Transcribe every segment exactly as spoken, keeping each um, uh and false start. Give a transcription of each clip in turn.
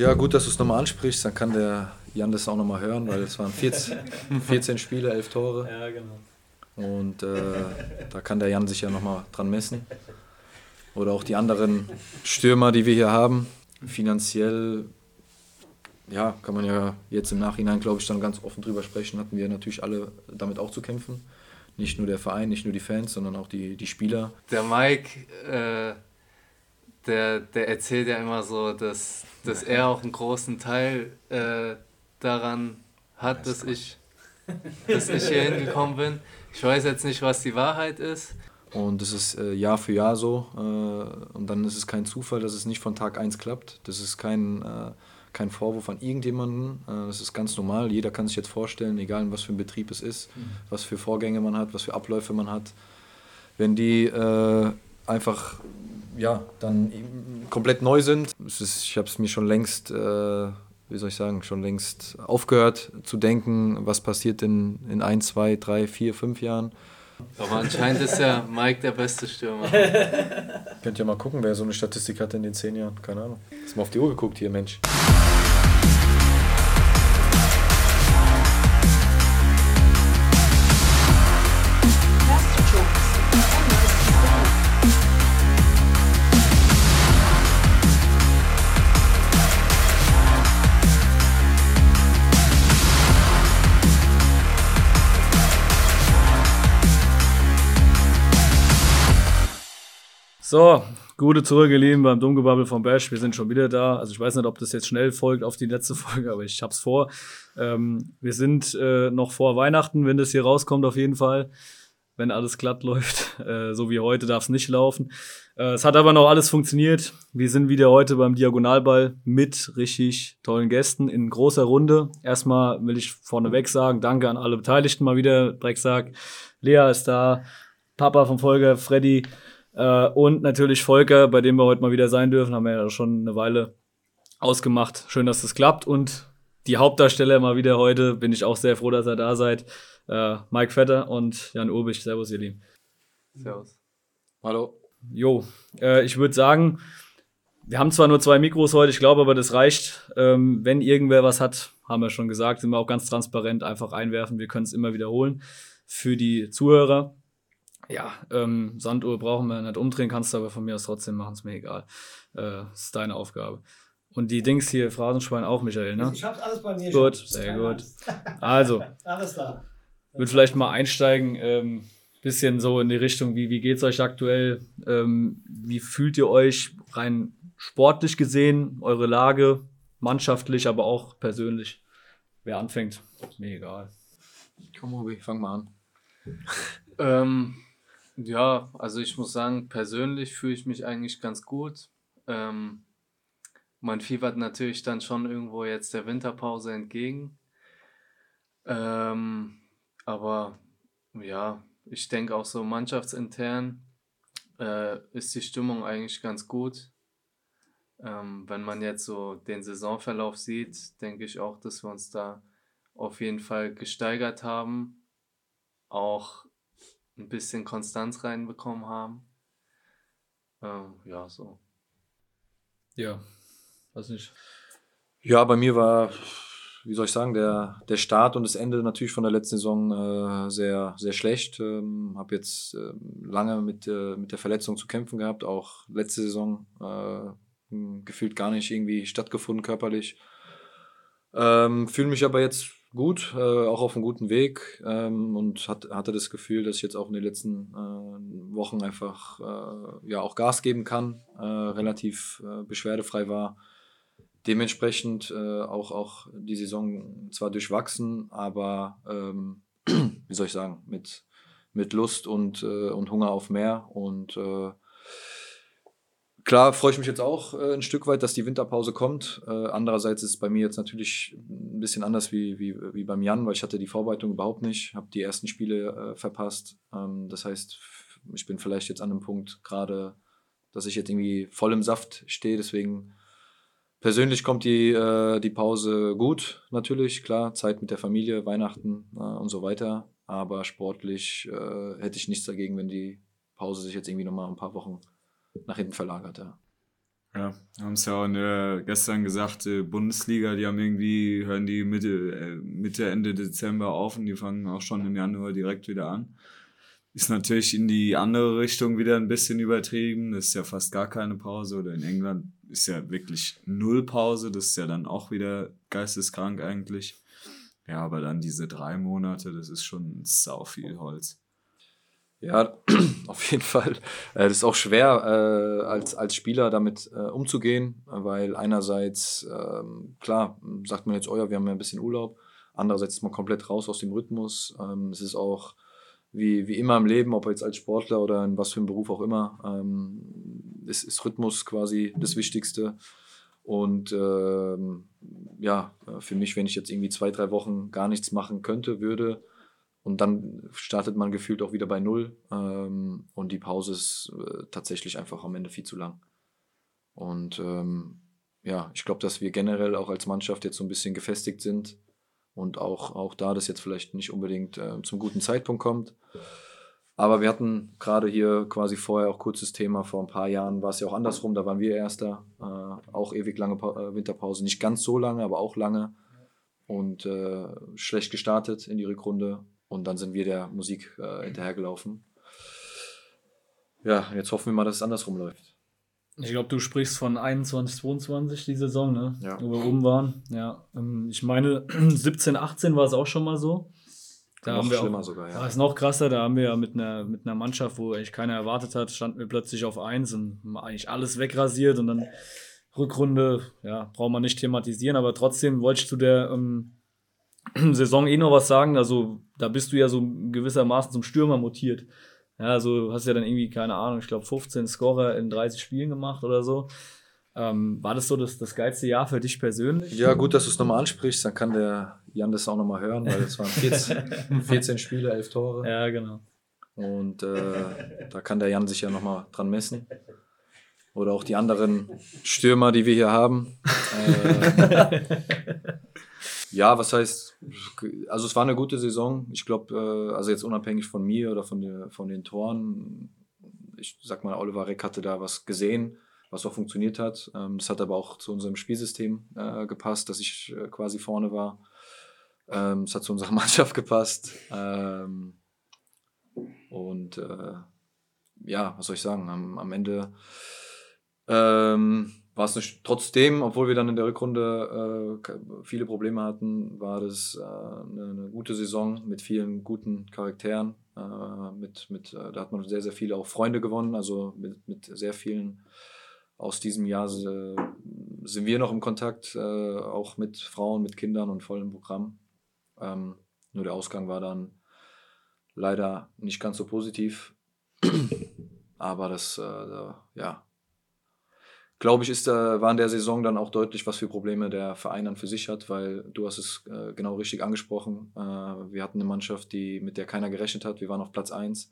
Ja, gut, dass du es nochmal ansprichst, dann kann der Jan das auch nochmal hören, weil es waren vierzehn, vierzehn Spiele, elf Tore. Ja, genau. Und äh, da kann der Jan sich ja nochmal dran messen. Oder auch die anderen Stürmer, die wir hier haben. Finanziell, ja, kann man ja jetzt im Nachhinein, glaube ich, dann ganz offen drüber sprechen, hatten wir natürlich alle damit auch zu kämpfen. Nicht nur der Verein, nicht nur die Fans, sondern auch die, die Spieler. Der Maik, äh, der, der erzählt ja immer so, dass, dass er auch einen großen Teil äh, daran hat, dass ich, dass ich hier hingekommen bin. Ich weiß jetzt nicht, was die Wahrheit ist. Und das ist äh, Jahr für Jahr so. Äh, und dann ist es kein Zufall, dass es nicht von Tag eins klappt. Das ist kein, äh, kein Vorwurf an irgendjemanden. Äh, das ist ganz normal. Jeder kann sich jetzt vorstellen, egal in was für ein Betrieb es ist, mhm. was für Vorgänge man hat, was für Abläufe man hat. Wenn die äh, einfach ja, dann komplett neu sind. Es ist, ich habe es mir schon längst... Äh, wie soll ich sagen, schon längst aufgehört zu denken, was passiert in, in ein, zwei, drei, vier, fünf Jahren. Aber anscheinend ist ja Maik der beste Stürmer. Könnt ihr mal gucken, wer so eine Statistik hatte in den zehn Jahren, keine Ahnung. Jetzt mal auf die Uhr geguckt hier, Mensch. So, gute zurück, ihr Lieben, beim Dummgebabbel vom Bersch. Wir sind schon wieder da. Also ich weiß nicht, ob das jetzt schnell folgt auf die letzte Folge, aber ich hab's vor. Ähm, wir sind äh, noch vor Weihnachten, wenn das hier rauskommt auf jeden Fall. Wenn alles glatt läuft, äh, so wie heute darf es nicht laufen. Äh, es hat aber noch alles funktioniert. Wir sind wieder heute beim Diagonalball mit richtig tollen Gästen in großer Runde. Erstmal will ich vorneweg sagen, danke an alle Beteiligten mal wieder. Drecksack Lea ist da, Papa vom Volker, Freddy. Uh, und natürlich Volker, bei dem wir heute mal wieder sein dürfen, haben wir ja schon eine Weile ausgemacht. Schön, dass das klappt. Und die Hauptdarsteller mal wieder heute, bin ich auch sehr froh, dass ihr da seid. Uh, Maik Vetter und Jan Urbich. Servus, ihr Lieben. Servus. Hallo. Jo, uh, ich würde sagen, wir haben zwar nur zwei Mikros heute, ich glaube aber, das reicht. Ähm, wenn irgendwer was hat, haben wir schon gesagt, sind wir auch ganz transparent, einfach einwerfen. Wir können es immer wiederholen für die Zuhörer. Ja, ähm, Sanduhr brauchen wir nicht umdrehen, kannst du aber von mir aus trotzdem machen, ist mir egal. Äh, ist deine Aufgabe. Und die Dings hier, Phrasenschwein auch, Michael, ne? Ich hab's alles bei mir. Gut, schon. Sehr gut. Also, alles da. Würde vielleicht mal einsteigen, ähm, bisschen so in die Richtung, wie, wie geht's euch aktuell? Ähm, wie fühlt ihr euch rein sportlich gesehen, eure Lage, mannschaftlich, aber auch persönlich? Wer anfängt, ist mir egal. Komm, Obi, fang mal an. ähm... Ja, also ich muss sagen, persönlich fühle ich mich eigentlich ganz gut. Ähm, man fiebert natürlich dann schon irgendwo jetzt der Winterpause entgegen. Ähm, aber ja, ich denke auch so mannschaftsintern äh, ist die Stimmung eigentlich ganz gut. Ähm, wenn man jetzt so den Saisonverlauf sieht, denke ich auch, dass wir uns da auf jeden Fall gesteigert haben. Auch ein bisschen Konstanz reinbekommen haben. Ähm, ja, so. Ja, weiß nicht. Ja, bei mir war, wie soll ich sagen, der, der Start und das Ende natürlich von der letzten Saison äh, sehr, sehr schlecht. Ähm, habe jetzt äh, lange mit, äh, mit der Verletzung zu kämpfen gehabt, auch letzte Saison äh, gefühlt gar nicht irgendwie stattgefunden körperlich. Ähm, fühle mich aber jetzt gut, äh, auch auf einem guten Weg ähm, und hat, hatte das Gefühl, dass ich jetzt auch in den letzten äh, Wochen einfach äh, ja auch Gas geben kann, äh, relativ äh, beschwerdefrei war. Dementsprechend äh, auch, auch die Saison zwar durchwachsen, aber ähm, wie soll ich sagen, mit, mit Lust und, äh, und Hunger auf mehr und äh, klar freue ich mich jetzt auch äh, ein Stück weit, dass die Winterpause kommt. Äh, andererseits ist es bei mir jetzt natürlich ein bisschen anders wie, wie, wie beim Jan, weil ich hatte die Vorbereitung überhaupt nicht, habe die ersten Spiele äh, verpasst. Ähm, das heißt, ich bin vielleicht jetzt an einem Punkt gerade, dass ich jetzt irgendwie voll im Saft stehe. Deswegen persönlich kommt die, äh, die Pause gut natürlich, klar, Zeit mit der Familie, Weihnachten äh, und so weiter. Aber sportlich äh, hätte ich nichts dagegen, wenn die Pause sich jetzt irgendwie nochmal ein paar Wochen nach hinten verlagert, ja. Ja, haben es ja auch in der, gestern gesagt, äh, Bundesliga, die haben irgendwie, hören die Mitte, äh, Mitte, Ende Dezember auf und die fangen auch schon im Januar direkt wieder an. Ist natürlich in die andere Richtung wieder ein bisschen übertrieben, das ist ja fast gar keine Pause, oder in England ist ja wirklich null Pause, das ist ja dann auch wieder geisteskrank eigentlich. Ja, aber dann diese drei Monate, das ist schon sau viel Holz. Ja, auf jeden Fall. Das ist auch schwer, äh, als, als Spieler damit äh, umzugehen, weil einerseits, äh, klar, sagt man jetzt, oh ja, wir haben ja ein bisschen Urlaub, andererseits ist man komplett raus aus dem Rhythmus. Ähm, es ist auch wie, wie immer im Leben, ob jetzt als Sportler oder in was für einem Beruf auch immer, ähm, ist, ist Rhythmus quasi das Wichtigste. Und ähm, ja, für mich, wenn ich jetzt irgendwie zwei, drei Wochen gar nichts machen könnte, würde, und dann startet man gefühlt auch wieder bei Null. Ähm, und die Pause ist äh, tatsächlich einfach am Ende viel zu lang. Und ähm, ja, ich glaube, dass wir generell auch als Mannschaft jetzt so ein bisschen gefestigt sind. Und auch, auch da das jetzt vielleicht nicht unbedingt äh, zum guten Zeitpunkt kommt. Aber wir hatten gerade hier quasi vorher auch kurzes Thema, vor ein paar Jahren war es ja auch andersrum, da waren wir Erster, äh, auch ewig lange pa- Winterpause, nicht ganz so lange, aber auch lange und äh, schlecht gestartet in die Rückrunde und dann sind wir der Musik äh, hinterhergelaufen. Ja, jetzt hoffen wir mal, dass es andersrum läuft. Ich glaube, du sprichst von einundzwanzig, zweiundzwanzig die Saison, ne? Ja. Wo wir oben waren. Ja, ich meine, siebzehn, achtzehn war es auch schon mal so. Da noch haben wir schlimmer auch, sogar, ja. Das ist noch krasser, da haben wir ja mit einer, mit einer Mannschaft, wo eigentlich keiner erwartet hat, standen wir plötzlich auf eins und haben eigentlich alles wegrasiert und dann Rückrunde, ja, brauchen wir nicht thematisieren, aber trotzdem wollte ich zu der ähm, Saison eh noch was sagen, also da bist du ja so gewissermaßen zum Stürmer mutiert. Ja, also hast ja dann irgendwie, keine Ahnung, ich glaube fünfzehn Scorer in dreißig Spielen gemacht oder so. Ähm, war das so das, das geilste Jahr für dich persönlich? Ja, gut, dass du es nochmal ansprichst, dann kann der Jan das auch nochmal hören, weil es waren vierzehn, vierzehn Spiele, elf Tore. Ja, genau. Und äh, da kann der Jan sich ja nochmal dran messen. Oder auch die anderen Stürmer, die wir hier haben. äh, ja, was heißt, also es war eine gute Saison. Ich glaube, äh, also jetzt unabhängig von mir oder von, der, von den Toren, ich sag mal, Oliver Reck hatte da was gesehen, was auch funktioniert hat. Das hat aber auch zu unserem Spielsystem äh, gepasst, dass ich äh, quasi vorne war. Ähm, es hat zu unserer Mannschaft gepasst. Ähm, und äh, ja, was soll ich sagen? Am, am Ende ähm, war es nicht, trotzdem, obwohl wir dann in der Rückrunde äh, viele Probleme hatten, war das äh, eine, eine gute Saison mit vielen guten Charakteren. Äh, mit, mit, da hat man sehr, sehr viele auch Freunde gewonnen, also mit, mit sehr vielen. Aus diesem Jahr sind wir noch im Kontakt, äh, auch mit Frauen, mit Kindern und vollem Programm. Ähm, nur der Ausgang war dann leider nicht ganz so positiv. Aber das, äh, ja, glaube ich, ist, äh, war in der Saison dann auch deutlich, was für Probleme der Verein dann für sich hat, weil du hast es äh, genau richtig angesprochen. Äh, wir hatten eine Mannschaft, die, mit der keiner gerechnet hat. Wir waren auf Platz eins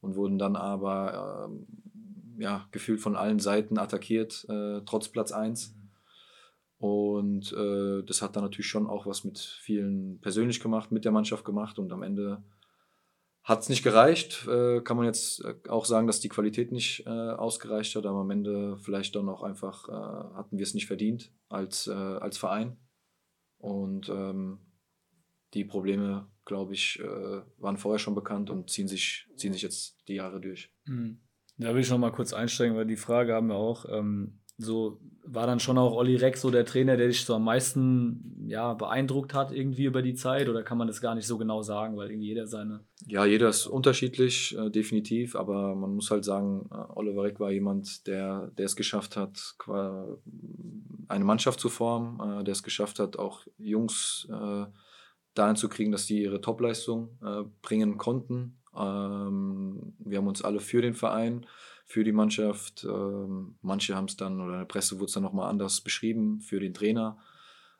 und wurden dann aber... Äh, ja, gefühlt von allen Seiten attackiert, äh, trotz Platz eins. Und äh, das hat dann natürlich schon auch was mit vielen persönlich gemacht, mit der Mannschaft gemacht. Und am Ende hat es nicht gereicht. Äh, kann man jetzt auch sagen, dass die Qualität nicht äh, ausgereicht hat. Aber am Ende vielleicht dann auch einfach äh, hatten wir es nicht verdient als, äh, als Verein. Und ähm, die Probleme, glaube ich, äh, waren vorher schon bekannt und ziehen sich, ziehen sich jetzt die Jahre durch. Mhm. Da will ich noch mal kurz einsteigen, weil die Frage haben wir auch. Ähm, so war dann schon auch Oli Reck so der Trainer, der dich so am meisten ja, beeindruckt hat irgendwie über die Zeit? Oder kann man das gar nicht so genau sagen, weil irgendwie jeder seine... Ja, jeder ist unterschiedlich, äh, definitiv. Aber man muss halt sagen, äh, Oliver Reck war jemand, der, der es geschafft hat, eine Mannschaft zu formen, äh, der es geschafft hat, auch Jungs äh, dahin zu kriegen, dass die ihre Topleistung äh, bringen konnten. Wir haben uns alle für den Verein, für die Mannschaft, manche haben es dann, oder in der Presse wurde es dann nochmal anders beschrieben, für den Trainer,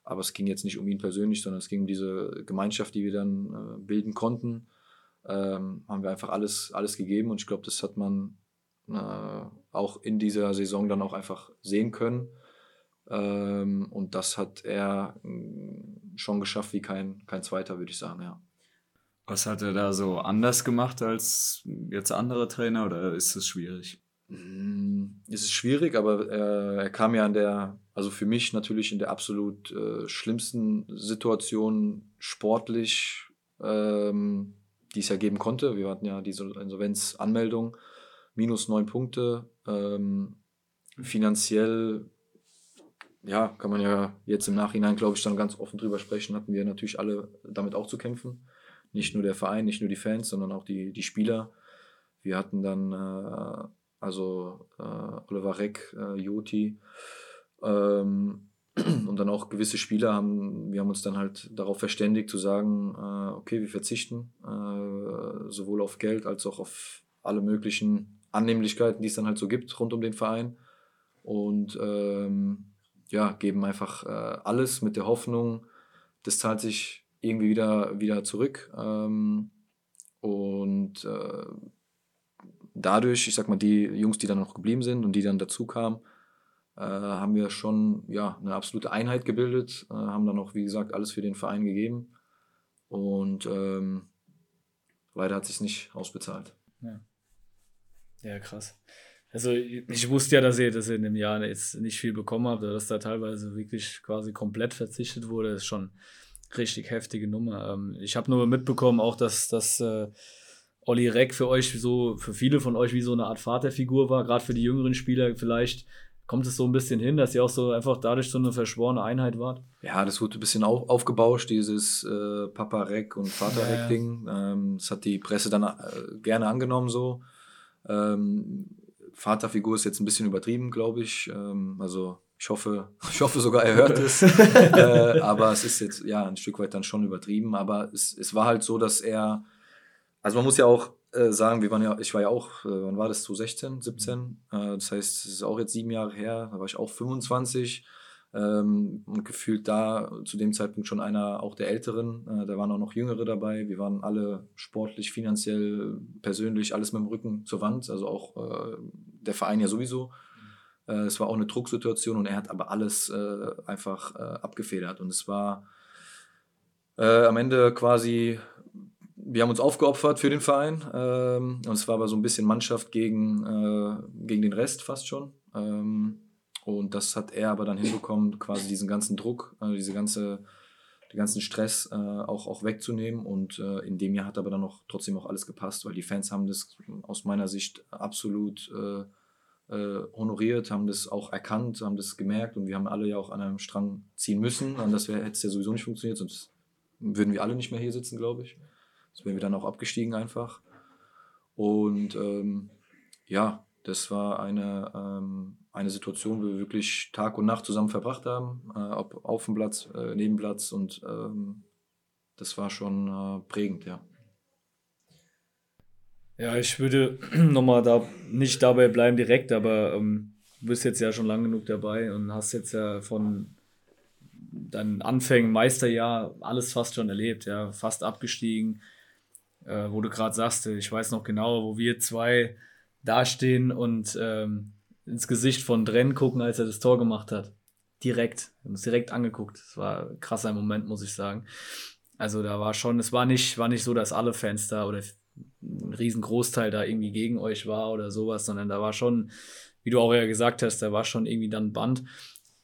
aber es ging jetzt nicht um ihn persönlich, sondern es ging um diese Gemeinschaft, die wir dann bilden konnten, haben wir einfach alles, alles gegeben und ich glaube, das hat man auch in dieser Saison dann auch einfach sehen können und das hat er schon geschafft wie kein, kein Zweiter, würde ich sagen, ja. Was hat er da so anders gemacht als jetzt andere Trainer oder ist das schwierig? Es ist schwierig, aber äh, er kam ja an der, also für mich natürlich in der absolut äh, schlimmsten Situation sportlich, ähm, die es ja geben konnte. Wir hatten ja diese Insolvenzanmeldung, minus neun Punkte. Ähm, finanziell, ja, kann man ja jetzt im Nachhinein, glaube ich, dann ganz offen drüber sprechen, hatten wir natürlich alle damit auch zu kämpfen. Nicht nur der Verein, nicht nur die Fans, sondern auch die, die Spieler. Wir hatten dann... Äh, Also äh, Oliver Reck, äh, Joti ähm, und dann auch gewisse Spieler haben, wir haben uns dann halt darauf verständigt zu sagen, äh, okay, wir verzichten äh, sowohl auf Geld als auch auf alle möglichen Annehmlichkeiten, die es dann halt so gibt rund um den Verein und ähm, ja, geben einfach äh, alles mit der Hoffnung, das zahlt sich irgendwie wieder, wieder zurück ähm, und äh, dadurch, ich sag mal, die Jungs, die dann noch geblieben sind und die dann dazu kamen, äh, haben wir schon ja, eine absolute Einheit gebildet, äh, haben dann auch, wie gesagt, alles für den Verein gegeben und ähm, leider hat es sich nicht ausbezahlt. Ja. Ja, krass. Also ich wusste ja, dass ihr, dass ihr in dem Jahr jetzt nicht viel bekommen habt, dass da teilweise wirklich quasi komplett verzichtet wurde, das ist schon eine richtig heftige Nummer. Ähm, ich habe nur mitbekommen auch, dass das... Äh, Oli Reck für euch so, für viele von euch wie so eine Art Vaterfigur war, gerade für die jüngeren Spieler vielleicht kommt es so ein bisschen hin, dass ihr auch so einfach dadurch so eine verschworene Einheit wart. Ja, das wurde ein bisschen auf, aufgebauscht, dieses äh, Papa Reck und Vater Reck ja. Ding. Ähm, das hat die Presse dann äh, gerne angenommen so. Ähm, Vaterfigur ist jetzt ein bisschen übertrieben, glaube ich. Ähm, also ich hoffe, ich hoffe sogar, er hört es. äh, aber es ist jetzt ja ein Stück weit dann schon übertrieben. Aber es, es war halt so, dass er Also man muss ja auch äh, sagen, wir waren ja, ich war ja auch, äh, wann war das, zwanzig sechzehn, siebzehn? Äh, das heißt, es ist auch jetzt sieben Jahre her, da war ich auch fünfundzwanzig ähm, und gefühlt da zu dem Zeitpunkt schon einer auch der Älteren. Äh, da waren auch noch Jüngere dabei. Wir waren alle sportlich, finanziell, persönlich, alles mit dem Rücken zur Wand. Also auch äh, der Verein ja sowieso. Mhm. Äh, es war auch eine Drucksituation und er hat aber alles äh, einfach äh, abgefedert. Und es war äh, am Ende quasi... Wir haben uns aufgeopfert für den Verein ähm, und es war aber so ein bisschen Mannschaft gegen, äh, gegen den Rest fast schon ähm, und das hat er aber dann hinbekommen, quasi diesen ganzen Druck, äh, diese ganze, den ganzen Stress äh, auch, auch wegzunehmen und äh, in dem Jahr hat aber dann noch trotzdem auch alles gepasst, weil die Fans haben das aus meiner Sicht absolut äh, äh, honoriert, haben das auch erkannt, haben das gemerkt und wir haben alle ja auch an einem Strang ziehen müssen, anders hätte es ja sowieso nicht funktioniert, sonst würden wir alle nicht mehr hier sitzen, glaube ich. Das wären wir dann auch abgestiegen einfach. Und ähm, ja, das war eine, ähm, eine Situation, wo wir wirklich Tag und Nacht zusammen verbracht haben, äh, ob auf dem Platz, äh, neben Platz und ähm, das war schon äh, prägend, ja. Ja, ich würde nochmal da, nicht dabei bleiben direkt, aber ähm, du bist jetzt ja schon lang genug dabei und hast jetzt ja von... deinen Anfängen, Meisterjahr, alles fast schon erlebt, ja, fast abgestiegen, äh, wo du gerade sagst, ich weiß noch genau, wo wir zwei dastehen und ähm, ins Gesicht von Drenn gucken, als er das Tor gemacht hat. Direkt, wir haben uns direkt angeguckt. Das war ein krasser Moment, muss ich sagen. Also da war schon, es war nicht, war nicht so, dass alle Fans da oder ein riesen Großteil da irgendwie gegen euch war oder sowas, sondern da war schon, wie du auch ja gesagt hast, da war schon irgendwie dann ein Band.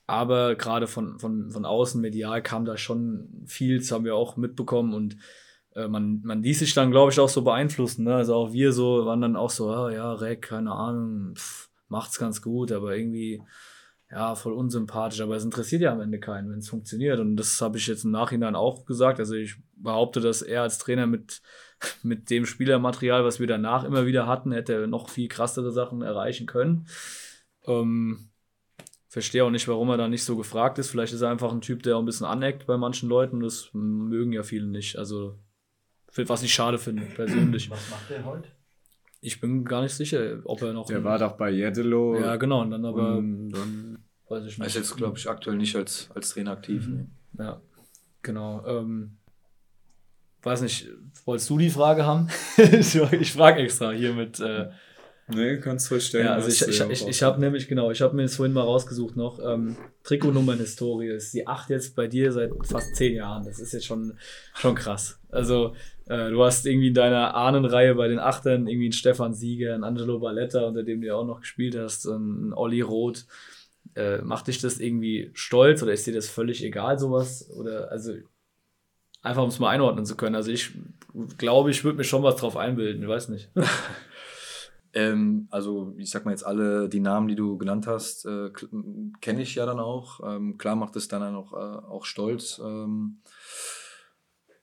Aber gerade von, von, von außen medial kam da schon viel, das haben wir auch mitbekommen und äh, man, man ließ sich dann, glaube ich, auch so beeinflussen. Ne? Also auch wir so waren dann auch so, ah, ja, Reck, keine Ahnung, pff, macht's ganz gut, aber irgendwie ja, voll unsympathisch. Aber es interessiert ja am Ende keinen, wenn es funktioniert. Und das habe ich jetzt im Nachhinein auch gesagt. Also ich behaupte, dass er als Trainer mit, mit dem Spielermaterial, was wir danach immer wieder hatten, hätte noch viel krassere Sachen erreichen können. Ähm, Verstehe auch nicht, warum er da nicht so gefragt ist. Vielleicht ist er einfach ein Typ, der auch ein bisschen aneckt bei manchen Leuten. Das mögen ja viele nicht. Also, was ich schade finde, persönlich. Was macht der heute? Ich bin gar nicht sicher, ob er noch... Der war doch bei Jeddelo. Ja, genau. Und dann aber... Und dann weiß ich nicht. Ist jetzt, glaube ich, aktuell nicht als, als Trainer aktiv. Mhm. Nee. Ja, genau. Ähm, weiß nicht, wolltest du die Frage haben? Ich frage extra hier mit... Äh, Nee, kannst du verstehen. Ja, also ich, ich, ich, ich habe nämlich, genau, ich habe mir das vorhin mal rausgesucht noch, ähm, Trikotnummern-Historie ist die acht jetzt bei dir seit fast zehn Jahren. Das ist jetzt schon, schon krass. Also äh, du hast irgendwie in deiner Ahnenreihe bei den Achtern irgendwie einen Stefan Sieger, einen Angelo Balletta, unter dem du ja auch noch gespielt hast, einen Olli Roth. Äh, macht dich das irgendwie stolz oder ist dir das völlig egal, sowas? Oder also einfach, um es mal einordnen zu können. Also ich glaube, ich würde mir schon was drauf einbilden, ich weiß nicht. Ähm, also ich sag mal jetzt alle die Namen, die du genannt hast, äh, kenne ich ja dann auch. Ähm, klar macht es dann auch, äh, auch stolz. Ähm,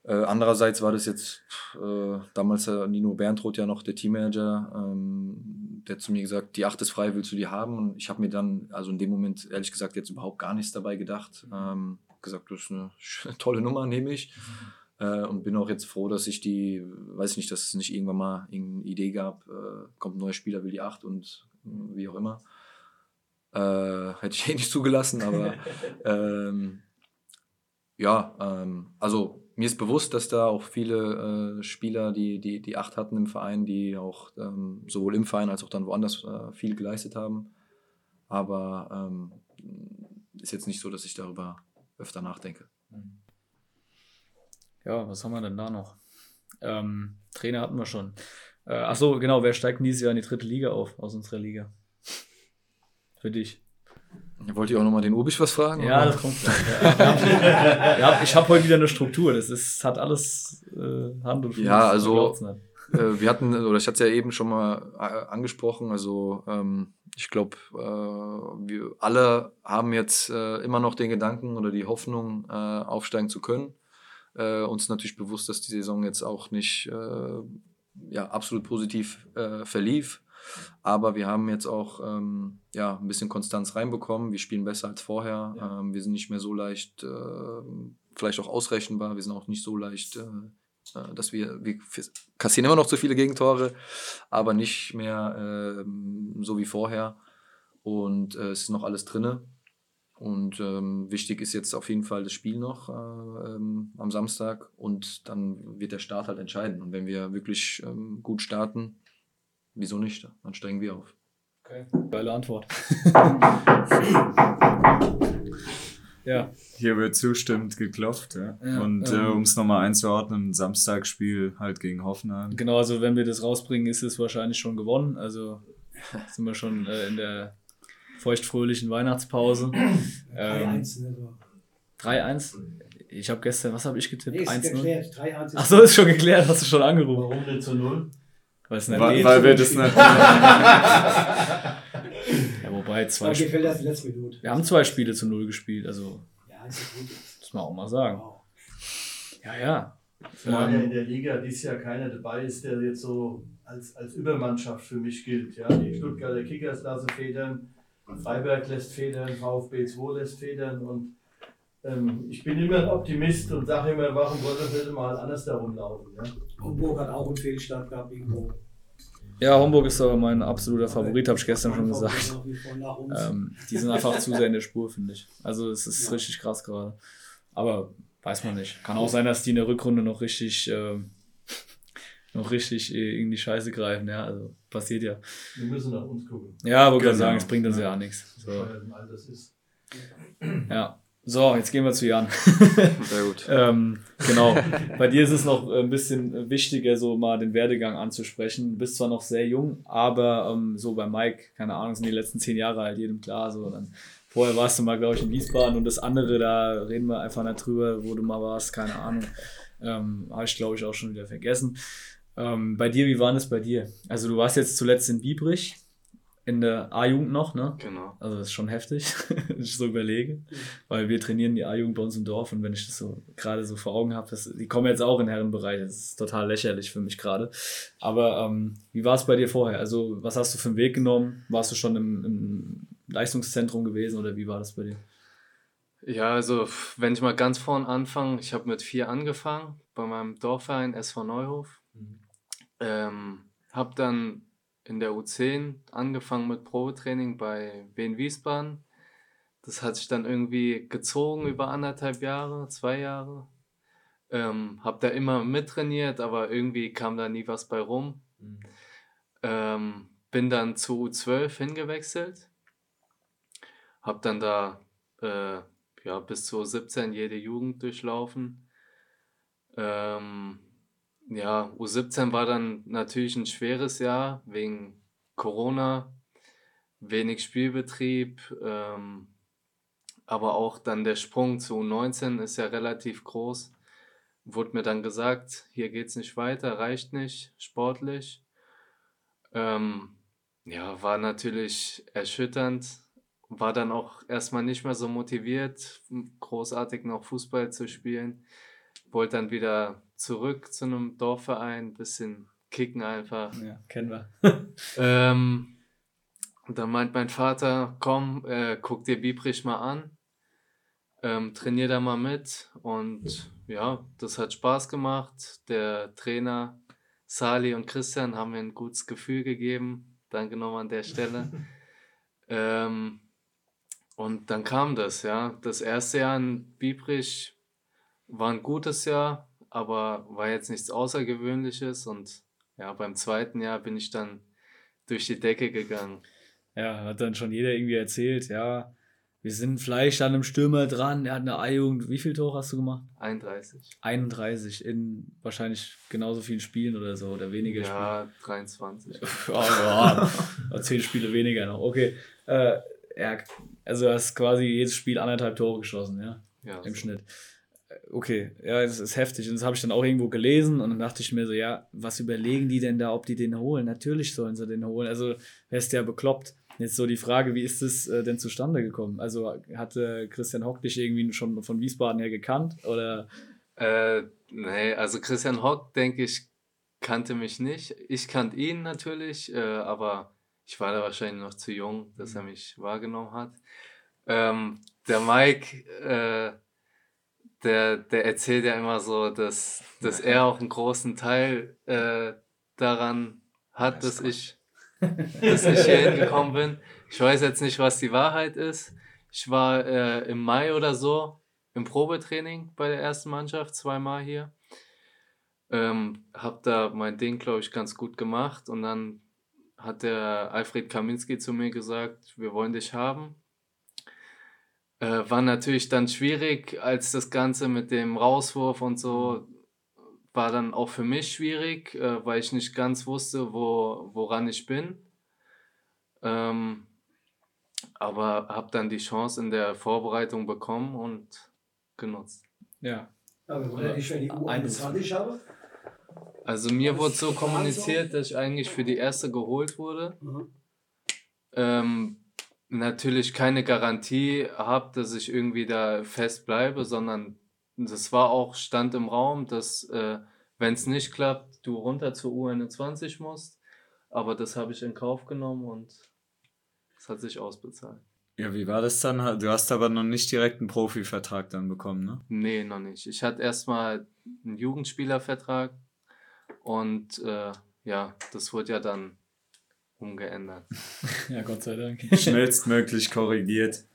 äh, andererseits war das jetzt äh, damals äh, Nino Berndroth ja noch der Teammanager, ähm, der hat zu mir gesagt, die Acht ist frei, willst du die haben? Und ich habe mir dann, also in dem Moment ehrlich gesagt, jetzt überhaupt gar nichts dabei gedacht. Ähm, gesagt, das ist eine tolle Nummer, nehme ich. Mhm. Und bin auch jetzt froh, dass ich die, weiß nicht, dass es nicht irgendwann mal irgendeine Idee gab, äh, kommt ein neuer Spieler, will die acht und wie auch immer. Äh, hätte ich eh nicht zugelassen, aber ähm, ja, ähm, also mir ist bewusst, dass da auch viele äh, Spieler, die, die die acht hatten im Verein, die auch ähm, sowohl im Verein als auch dann woanders äh, viel geleistet haben. Aber ähm, ist jetzt nicht so, dass ich darüber öfter nachdenke. Mhm. Ja, was haben wir denn da noch? Ähm, Trainer hatten wir schon. Äh, ach so, genau, wer steigt dieses Jahr in die dritte Liga auf, aus unserer Liga? Für dich. Wollt ihr auch nochmal den Urbich was fragen? Ja, oder? Das kommt gleich. Ja. Ja, ich habe heute wieder eine Struktur, das ist, hat alles äh, Hand und Fuß. Ja, also äh, wir hatten, oder ich hatte es ja eben schon mal äh, angesprochen, also ähm, ich glaube, äh, wir alle haben jetzt äh, immer noch den Gedanken oder die Hoffnung, äh, aufsteigen zu können. Äh, uns natürlich bewusst, dass die Saison jetzt auch nicht äh, ja, absolut positiv äh, verlief. Aber wir haben jetzt auch ähm, ja, ein bisschen Konstanz reinbekommen. Wir spielen besser als vorher. Ja. Ähm, wir sind nicht mehr so leicht, äh, vielleicht auch ausrechenbar. Wir sind auch nicht so leicht, äh, dass wir, wir kassieren immer noch zu viele Gegentore, aber nicht mehr äh, so wie vorher. Und äh, es ist noch alles drinne. Und ähm, wichtig ist jetzt auf jeden Fall das Spiel noch äh, ähm, am Samstag und dann wird der Start halt entscheiden. Und wenn wir wirklich ähm, gut starten, wieso nicht? Dann steigen wir auf. Okay, geile Antwort. Ja. Hier wird zustimmend geklopft. Ja. Ja, und ähm, äh, um es nochmal einzuordnen, Samstagspiel halt gegen Hoffenheim. Genau, also wenn wir das rausbringen, ist es wahrscheinlich schon gewonnen. Also sind wir schon äh, in der feuchtfröhlichen Weihnachtspause. Ähm, drei eins. Ich habe gestern, was habe ich getippt? Nee, eins null. Achso, ist schon geklärt, hast du schon angerufen. Warum denn zu null? Weil es nicht weil, weil wir das nicht. Ja, wobei zwei Spiele. Das letzte Minute. Wir haben zwei Spiele zu null gespielt, also. Ja, ist ja gut. Das muss man auch mal sagen. Wow. Ja, ja. Weil ähm, in der Liga dieses Jahr keiner dabei ist, der jetzt so als, als Übermannschaft für mich gilt. Ja? Die Stuttgarter Kickers lassen federn. Freiberg lässt federn, VfB zwei lässt federn und ähm, ich bin immer ein Optimist und sage immer, warum sollte das mal anders darum laufen. Ne? Homburg hat auch einen Fehlstart gehabt irgendwo. Ja, Homburg ist aber mein absoluter Favorit, habe ich gestern schon gesagt. Ähm, die sind einfach zu sehr in der Spur, finde ich. Also es ist ja richtig krass gerade. Aber weiß man nicht. Kann auch sein, dass die in der Rückrunde noch richtig äh, noch richtig in die Scheiße greifen, ja, also passiert ja. Wir müssen nach uns gucken. Ja, wollte gerade sagen, es bringt uns ja, ja nichts. So. Ja, so, jetzt gehen wir zu Jan. Sehr gut. ähm, genau, bei dir ist es noch ein bisschen wichtiger, so mal den Werdegang anzusprechen. Du bist zwar noch sehr jung, aber ähm, so bei Mike, keine Ahnung, sind die letzten zehn Jahre halt jedem klar, so dann. Vorher warst du mal, glaube ich, in Wiesbaden und das andere, da reden wir einfach nicht drüber, wo du mal warst, keine Ahnung. Ähm, habe ich, glaube ich, auch schon wieder vergessen. Ähm, bei dir, wie war das bei dir? Also du warst jetzt zuletzt in Biebrich, in der A-Jugend noch, ne? Genau. Also das ist schon heftig, wenn ich so überlege, mhm. weil wir trainieren die A-Jugend bei uns im Dorf und wenn ich das so gerade so vor Augen habe, das, die kommen jetzt auch in den Herrenbereich, das ist total lächerlich für mich gerade. Aber ähm, wie war es bei dir vorher? Also was hast du für einen Weg genommen? Warst du schon im, im Leistungszentrum gewesen oder wie war das bei dir? Ja, also wenn ich mal ganz vorne anfange, ich habe mit vier angefangen, bei meinem Dorfverein S V Neuhof. Mhm. Ähm, habe dann in der U zehn angefangen mit Probetraining bei Wehen Wiesbaden. Das hat sich dann irgendwie gezogen über anderthalb Jahre, zwei Jahre. Ähm, habe da immer mittrainiert, aber irgendwie kam da nie was bei rum. Mhm. Ähm, bin dann zu U zwölf hingewechselt, habe dann da äh, ja, bis zu U siebzehn jede Jugend durchlaufen. Ähm, ja, U siebzehn war dann natürlich ein schweres Jahr wegen Corona, wenig Spielbetrieb, ähm, aber auch dann der Sprung zu U neunzehn ist ja relativ groß. Wurde mir dann gesagt, hier geht's nicht weiter, reicht nicht, sportlich. Ähm, ja, war natürlich erschütternd, war dann auch erstmal nicht mehr so motiviert, großartig noch Fußball zu spielen. Wollte dann wieder zurück zu einem Dorfverein, ein bisschen kicken einfach. Ja, kennen wir. ähm, und dann meint mein Vater, komm, äh, guck dir Biebrich mal an, ähm, trainier da mal mit. Und ja, das hat Spaß gemacht. Der Trainer Salih und Christian haben mir ein gutes Gefühl gegeben. Danke nochmal an der Stelle. ähm, und dann kam das, ja. Das erste Jahr in Biebrich war ein gutes Jahr, aber war jetzt nichts Außergewöhnliches. Und ja, beim zweiten Jahr bin ich dann durch die Decke gegangen. Ja, hat dann schon jeder irgendwie erzählt, ja, wir sind vielleicht an einem Stürmer dran, er hat eine A-Jugend. Wie viele Tore hast du gemacht? einunddreißig. einunddreißig in wahrscheinlich genauso vielen Spielen oder so, oder weniger Spiele. Ja, Spiel. dreiundzwanzig. oh, oh, zehn Spiele weniger noch, okay. Äh, ja, also du hast quasi jedes Spiel anderthalb Tore geschossen, ja, ja im so. Schnitt. Okay, ja, das ist heftig. Und das habe ich dann auch irgendwo gelesen und dann dachte ich mir so, ja, was überlegen die denn da, ob die den holen? Natürlich sollen sie den holen. Also wärst du ja bekloppt. Jetzt so die Frage, wie ist das denn zustande gekommen? Also hatte Christian Hock dich irgendwie schon von Wiesbaden her gekannt? Oder? Äh, nee, also Christian Hock, denke ich, kannte mich nicht. Ich kannte ihn natürlich, äh, aber ich war da wahrscheinlich noch zu jung, dass er mich wahrgenommen hat. Ähm, der Maik, äh, Der, der erzählt ja immer so, dass, dass er auch einen großen Teil äh, daran hat, dass ich, dass ich hier hingekommen bin. Ich weiß jetzt nicht, was die Wahrheit ist. Ich war äh, im Mai oder so im Probetraining bei der ersten Mannschaft, zweimal hier. Ähm, hab da mein Ding, glaube ich, ganz gut gemacht. Und dann hat der Alfred Kaminski zu mir gesagt, wir wollen dich haben. War natürlich dann schwierig, als das Ganze mit dem Rauswurf und so war dann auch für mich schwierig, weil ich nicht ganz wusste, wo, woran ich bin. Ähm, aber habe dann die Chance in der Vorbereitung bekommen und genutzt. Ja. Aber wurde ich für die U einundzwanzig habe? Also mir wurde so kommuniziert, dass ich eigentlich für die erste geholt wurde. Mhm. Ähm, natürlich keine Garantie habe, dass ich irgendwie da fest bleibe, sondern das war auch Stand im Raum, dass äh, wenn es nicht klappt, du runter zur U einundzwanzig musst, aber das habe ich in Kauf genommen und es hat sich ausbezahlt. Ja, wie war das dann? Du hast aber noch nicht direkt einen Profivertrag dann bekommen, ne? Nee, noch nicht. Ich hatte erstmal einen Jugendspielervertrag und äh, ja, das wurde ja dann umgeändert. Ja, Gott sei Dank. Schnellstmöglich korrigiert.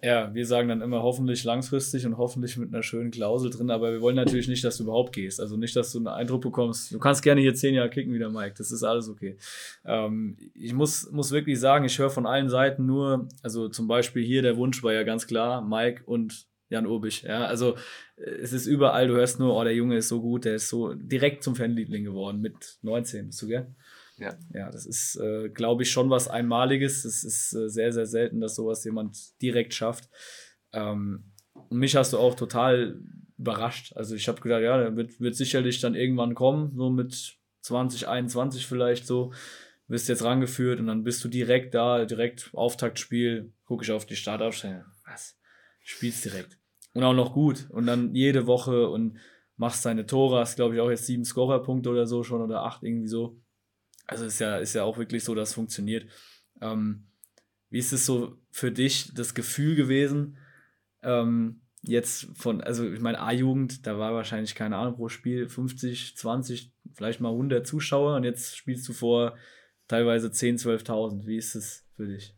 Ja, wir sagen dann immer hoffentlich langfristig und hoffentlich mit einer schönen Klausel drin, aber wir wollen natürlich nicht, dass du überhaupt gehst. Also nicht, dass du einen Eindruck bekommst, du kannst gerne hier zehn Jahre kicken wieder, Mike, das ist alles okay. Ähm, ich muss, muss wirklich sagen, ich höre von allen Seiten nur, also zum Beispiel hier der Wunsch war ja ganz klar, Mike und Jan Urbich, ja, also es ist überall, du hörst nur, oh, der Junge ist so gut, der ist so direkt zum Fanliebling geworden mit neunzehn, bist du, gell? Ja. ja, das ist, äh, glaube ich, schon was Einmaliges. Es ist äh, sehr, sehr selten, dass sowas jemand direkt schafft. Ähm, und mich hast du auch total überrascht. Also ich habe gedacht, ja, der wird, wird sicherlich dann irgendwann kommen, so mit zwanzig, einundzwanzig vielleicht so. Wirst jetzt rangeführt und dann bist du direkt da, direkt Auftaktspiel, gucke ich auf die Startaufstellung. Was? Spielst direkt. Und auch noch gut. Und dann jede Woche und machst deine Tore, hast, glaube ich, auch jetzt sieben Scorerpunkte oder so schon oder acht irgendwie so. Also ist ja, ist ja auch wirklich so, dass es funktioniert. Ähm, wie ist es so für dich das Gefühl gewesen, ähm, jetzt von, also ich meine A-Jugend, da war wahrscheinlich, keine Ahnung, pro Spiel fünfzig, zwanzig, vielleicht mal hundert Zuschauer und jetzt spielst du vor teilweise zehntausend, zwölftausend. Wie ist es für dich?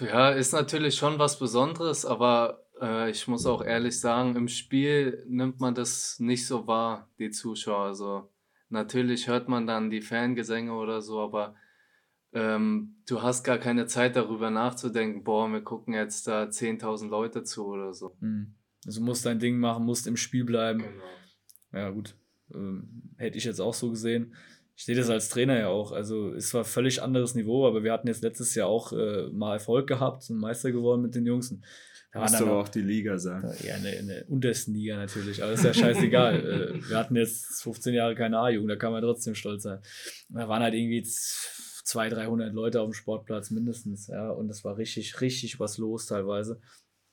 Ja, ist natürlich schon was Besonderes, aber äh, ich muss auch ehrlich sagen, im Spiel nimmt man das nicht so wahr, die Zuschauer, also natürlich hört man dann die Fangesänge oder so, aber ähm, du hast gar keine Zeit darüber nachzudenken, boah, wir gucken jetzt da zehntausend Leute zu oder so. Mhm. Also musst dein Ding machen, musst im Spiel bleiben. Genau. Ja gut, ähm, hätte ich jetzt auch so gesehen. Ich sehe das als Trainer ja auch. Also es war völlig anderes Niveau, aber wir hatten jetzt letztes Jahr auch äh, mal Erfolg gehabt, sind Meister geworden mit den Jungs. Da musst du aber auch die Liga sagen. Ja, in der, in der untersten Liga natürlich, aber das ist ja scheißegal. äh, wir hatten jetzt fünfzehn Jahre keine A-Jugend, da kann man trotzdem stolz sein. Da waren halt irgendwie zweihundert, dreihundert Leute auf dem Sportplatz mindestens. Ja, und das war richtig, richtig was los teilweise.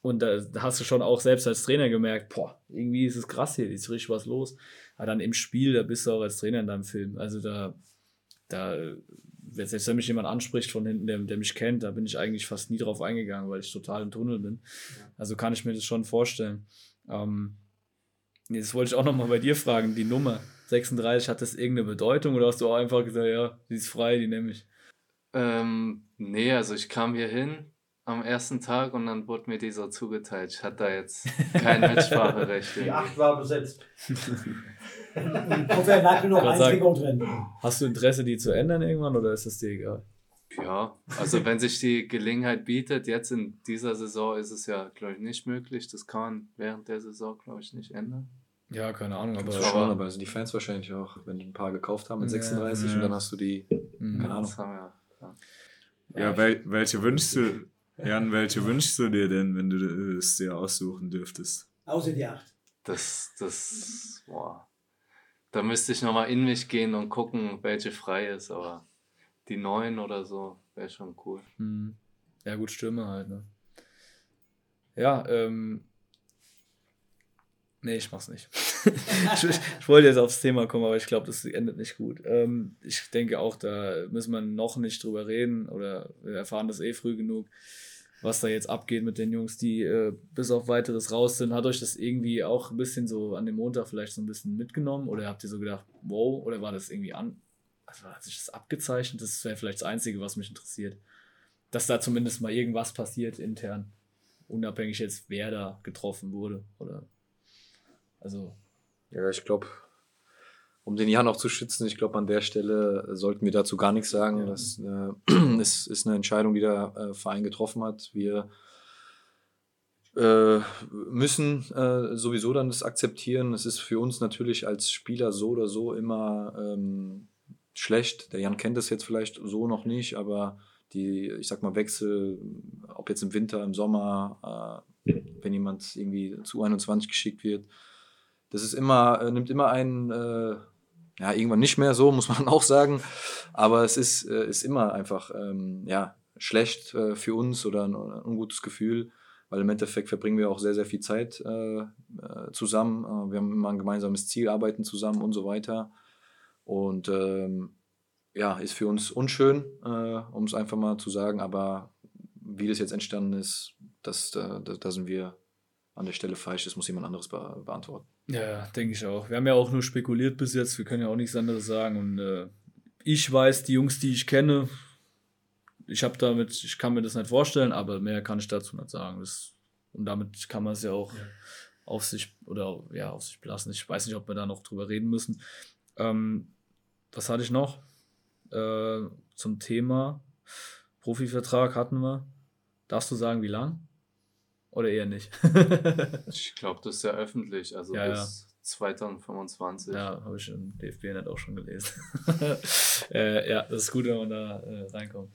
Und da hast du schon auch selbst als Trainer gemerkt, boah, irgendwie ist es krass hier, ist richtig was los. Aber dann im Spiel, da bist du auch als Trainer in deinem Film. Also da, da selbst wenn mich jemand anspricht von hinten, der, der mich kennt, da bin ich eigentlich fast nie drauf eingegangen, weil ich total im Tunnel bin. Also kann ich mir das schon vorstellen. Ähm, jetzt wollte ich auch nochmal bei dir fragen, die Nummer sechsunddreißig, hat das irgendeine Bedeutung oder hast du auch einfach gesagt, ja, die ist frei, die nehme ich? Ähm, nee, also ich kam hier hin am ersten Tag und dann wurde mir dieser zugeteilt. Ich hatte da jetzt kein Mitspracherecht. Die acht war besetzt. Insofern lag nur noch ein Trikot drin. Hast du Interesse, die zu ändern irgendwann oder ist das dir egal? Ja, also wenn sich die Gelegenheit bietet, jetzt in dieser Saison ist es ja, glaube ich, nicht möglich. Das kann man während der Saison, glaube ich, nicht ändern. Ja, keine Ahnung. Aber schon, aber, aber das sind die Fans wahrscheinlich auch, wenn die ein paar gekauft haben mit sechsunddreißig ja, und dann hast du die, mhm. keine Ahnung. Ja, ja, ja wel- welche wünschst du? Jan, welche wünschst du dir denn, wenn du es dir aussuchen dürftest? Außer die acht. Das, das, boah. Da müsste ich nochmal in mich gehen und gucken, welche frei ist, aber die neun oder so wäre schon cool. Mhm. Ja, gut, Stürmer halt, ne? Ja, ähm. Nee, ich mach's nicht. ich, ich wollte jetzt aufs Thema kommen, aber ich glaube, das endet nicht gut. Ähm, ich denke auch, da müssen wir noch nicht drüber reden oder wir erfahren das eh früh genug, was da jetzt abgeht mit den Jungs, die äh, bis auf weiteres raus sind. Hat euch das irgendwie auch ein bisschen so an dem Montag vielleicht so ein bisschen mitgenommen oder habt ihr so gedacht, wow, oder war das irgendwie an, also hat sich das abgezeichnet? Das wäre vielleicht das Einzige, was mich interessiert, dass da zumindest mal irgendwas passiert intern, unabhängig jetzt, wer da getroffen wurde oder... Also, ja, ich glaube, um den Jan auch zu schützen, ich glaube, an der Stelle sollten wir dazu gar nichts sagen. Ja. Das äh, ist, ist eine Entscheidung, die der äh, Verein getroffen hat. Wir äh, müssen äh, sowieso dann das akzeptieren. Es ist für uns natürlich als Spieler so oder so immer ähm, schlecht. Der Jan kennt das jetzt vielleicht so noch nicht, aber die, ich sag mal, Wechsel, ob jetzt im Winter, im Sommer, äh, wenn jemand irgendwie zu U einundzwanzig geschickt wird, das ist immer, nimmt immer einen, äh, ja, irgendwann nicht mehr so, muss man auch sagen. Aber es ist, äh, ist immer einfach ähm, ja, schlecht äh, für uns oder ein, ein ungutes Gefühl, weil im Endeffekt verbringen wir auch sehr, sehr viel Zeit äh, zusammen. Äh, wir haben immer ein gemeinsames Ziel, arbeiten zusammen und so weiter. Und ähm, ja, ist für uns unschön, äh, um es einfach mal zu sagen. Aber wie das jetzt entstanden ist, das, da, da sind wir an der Stelle falsch. Das muss jemand anderes be- beantworten. Ja, denke ich auch. Wir haben ja auch nur spekuliert bis jetzt. Wir können ja auch nichts anderes sagen. Und äh, ich weiß, die Jungs, die ich kenne, ich habe damit, ich kann mir das nicht vorstellen, aber mehr kann ich dazu nicht sagen. Das, und damit kann man es ja auch ja. auf sich oder ja auf sich belassen. Ich weiß nicht, ob wir da noch drüber reden müssen. Ähm, was hatte ich noch äh, zum Thema Profivertrag hatten wir? Darfst du sagen, wie lang? Oder eher nicht? Ich glaube, das ist ja öffentlich, also ja, bis ja. zweitausendfünfundzwanzig. Ja, habe ich im D F B-Net auch schon gelesen. äh, ja, das ist gut, wenn man da äh, reinkommt.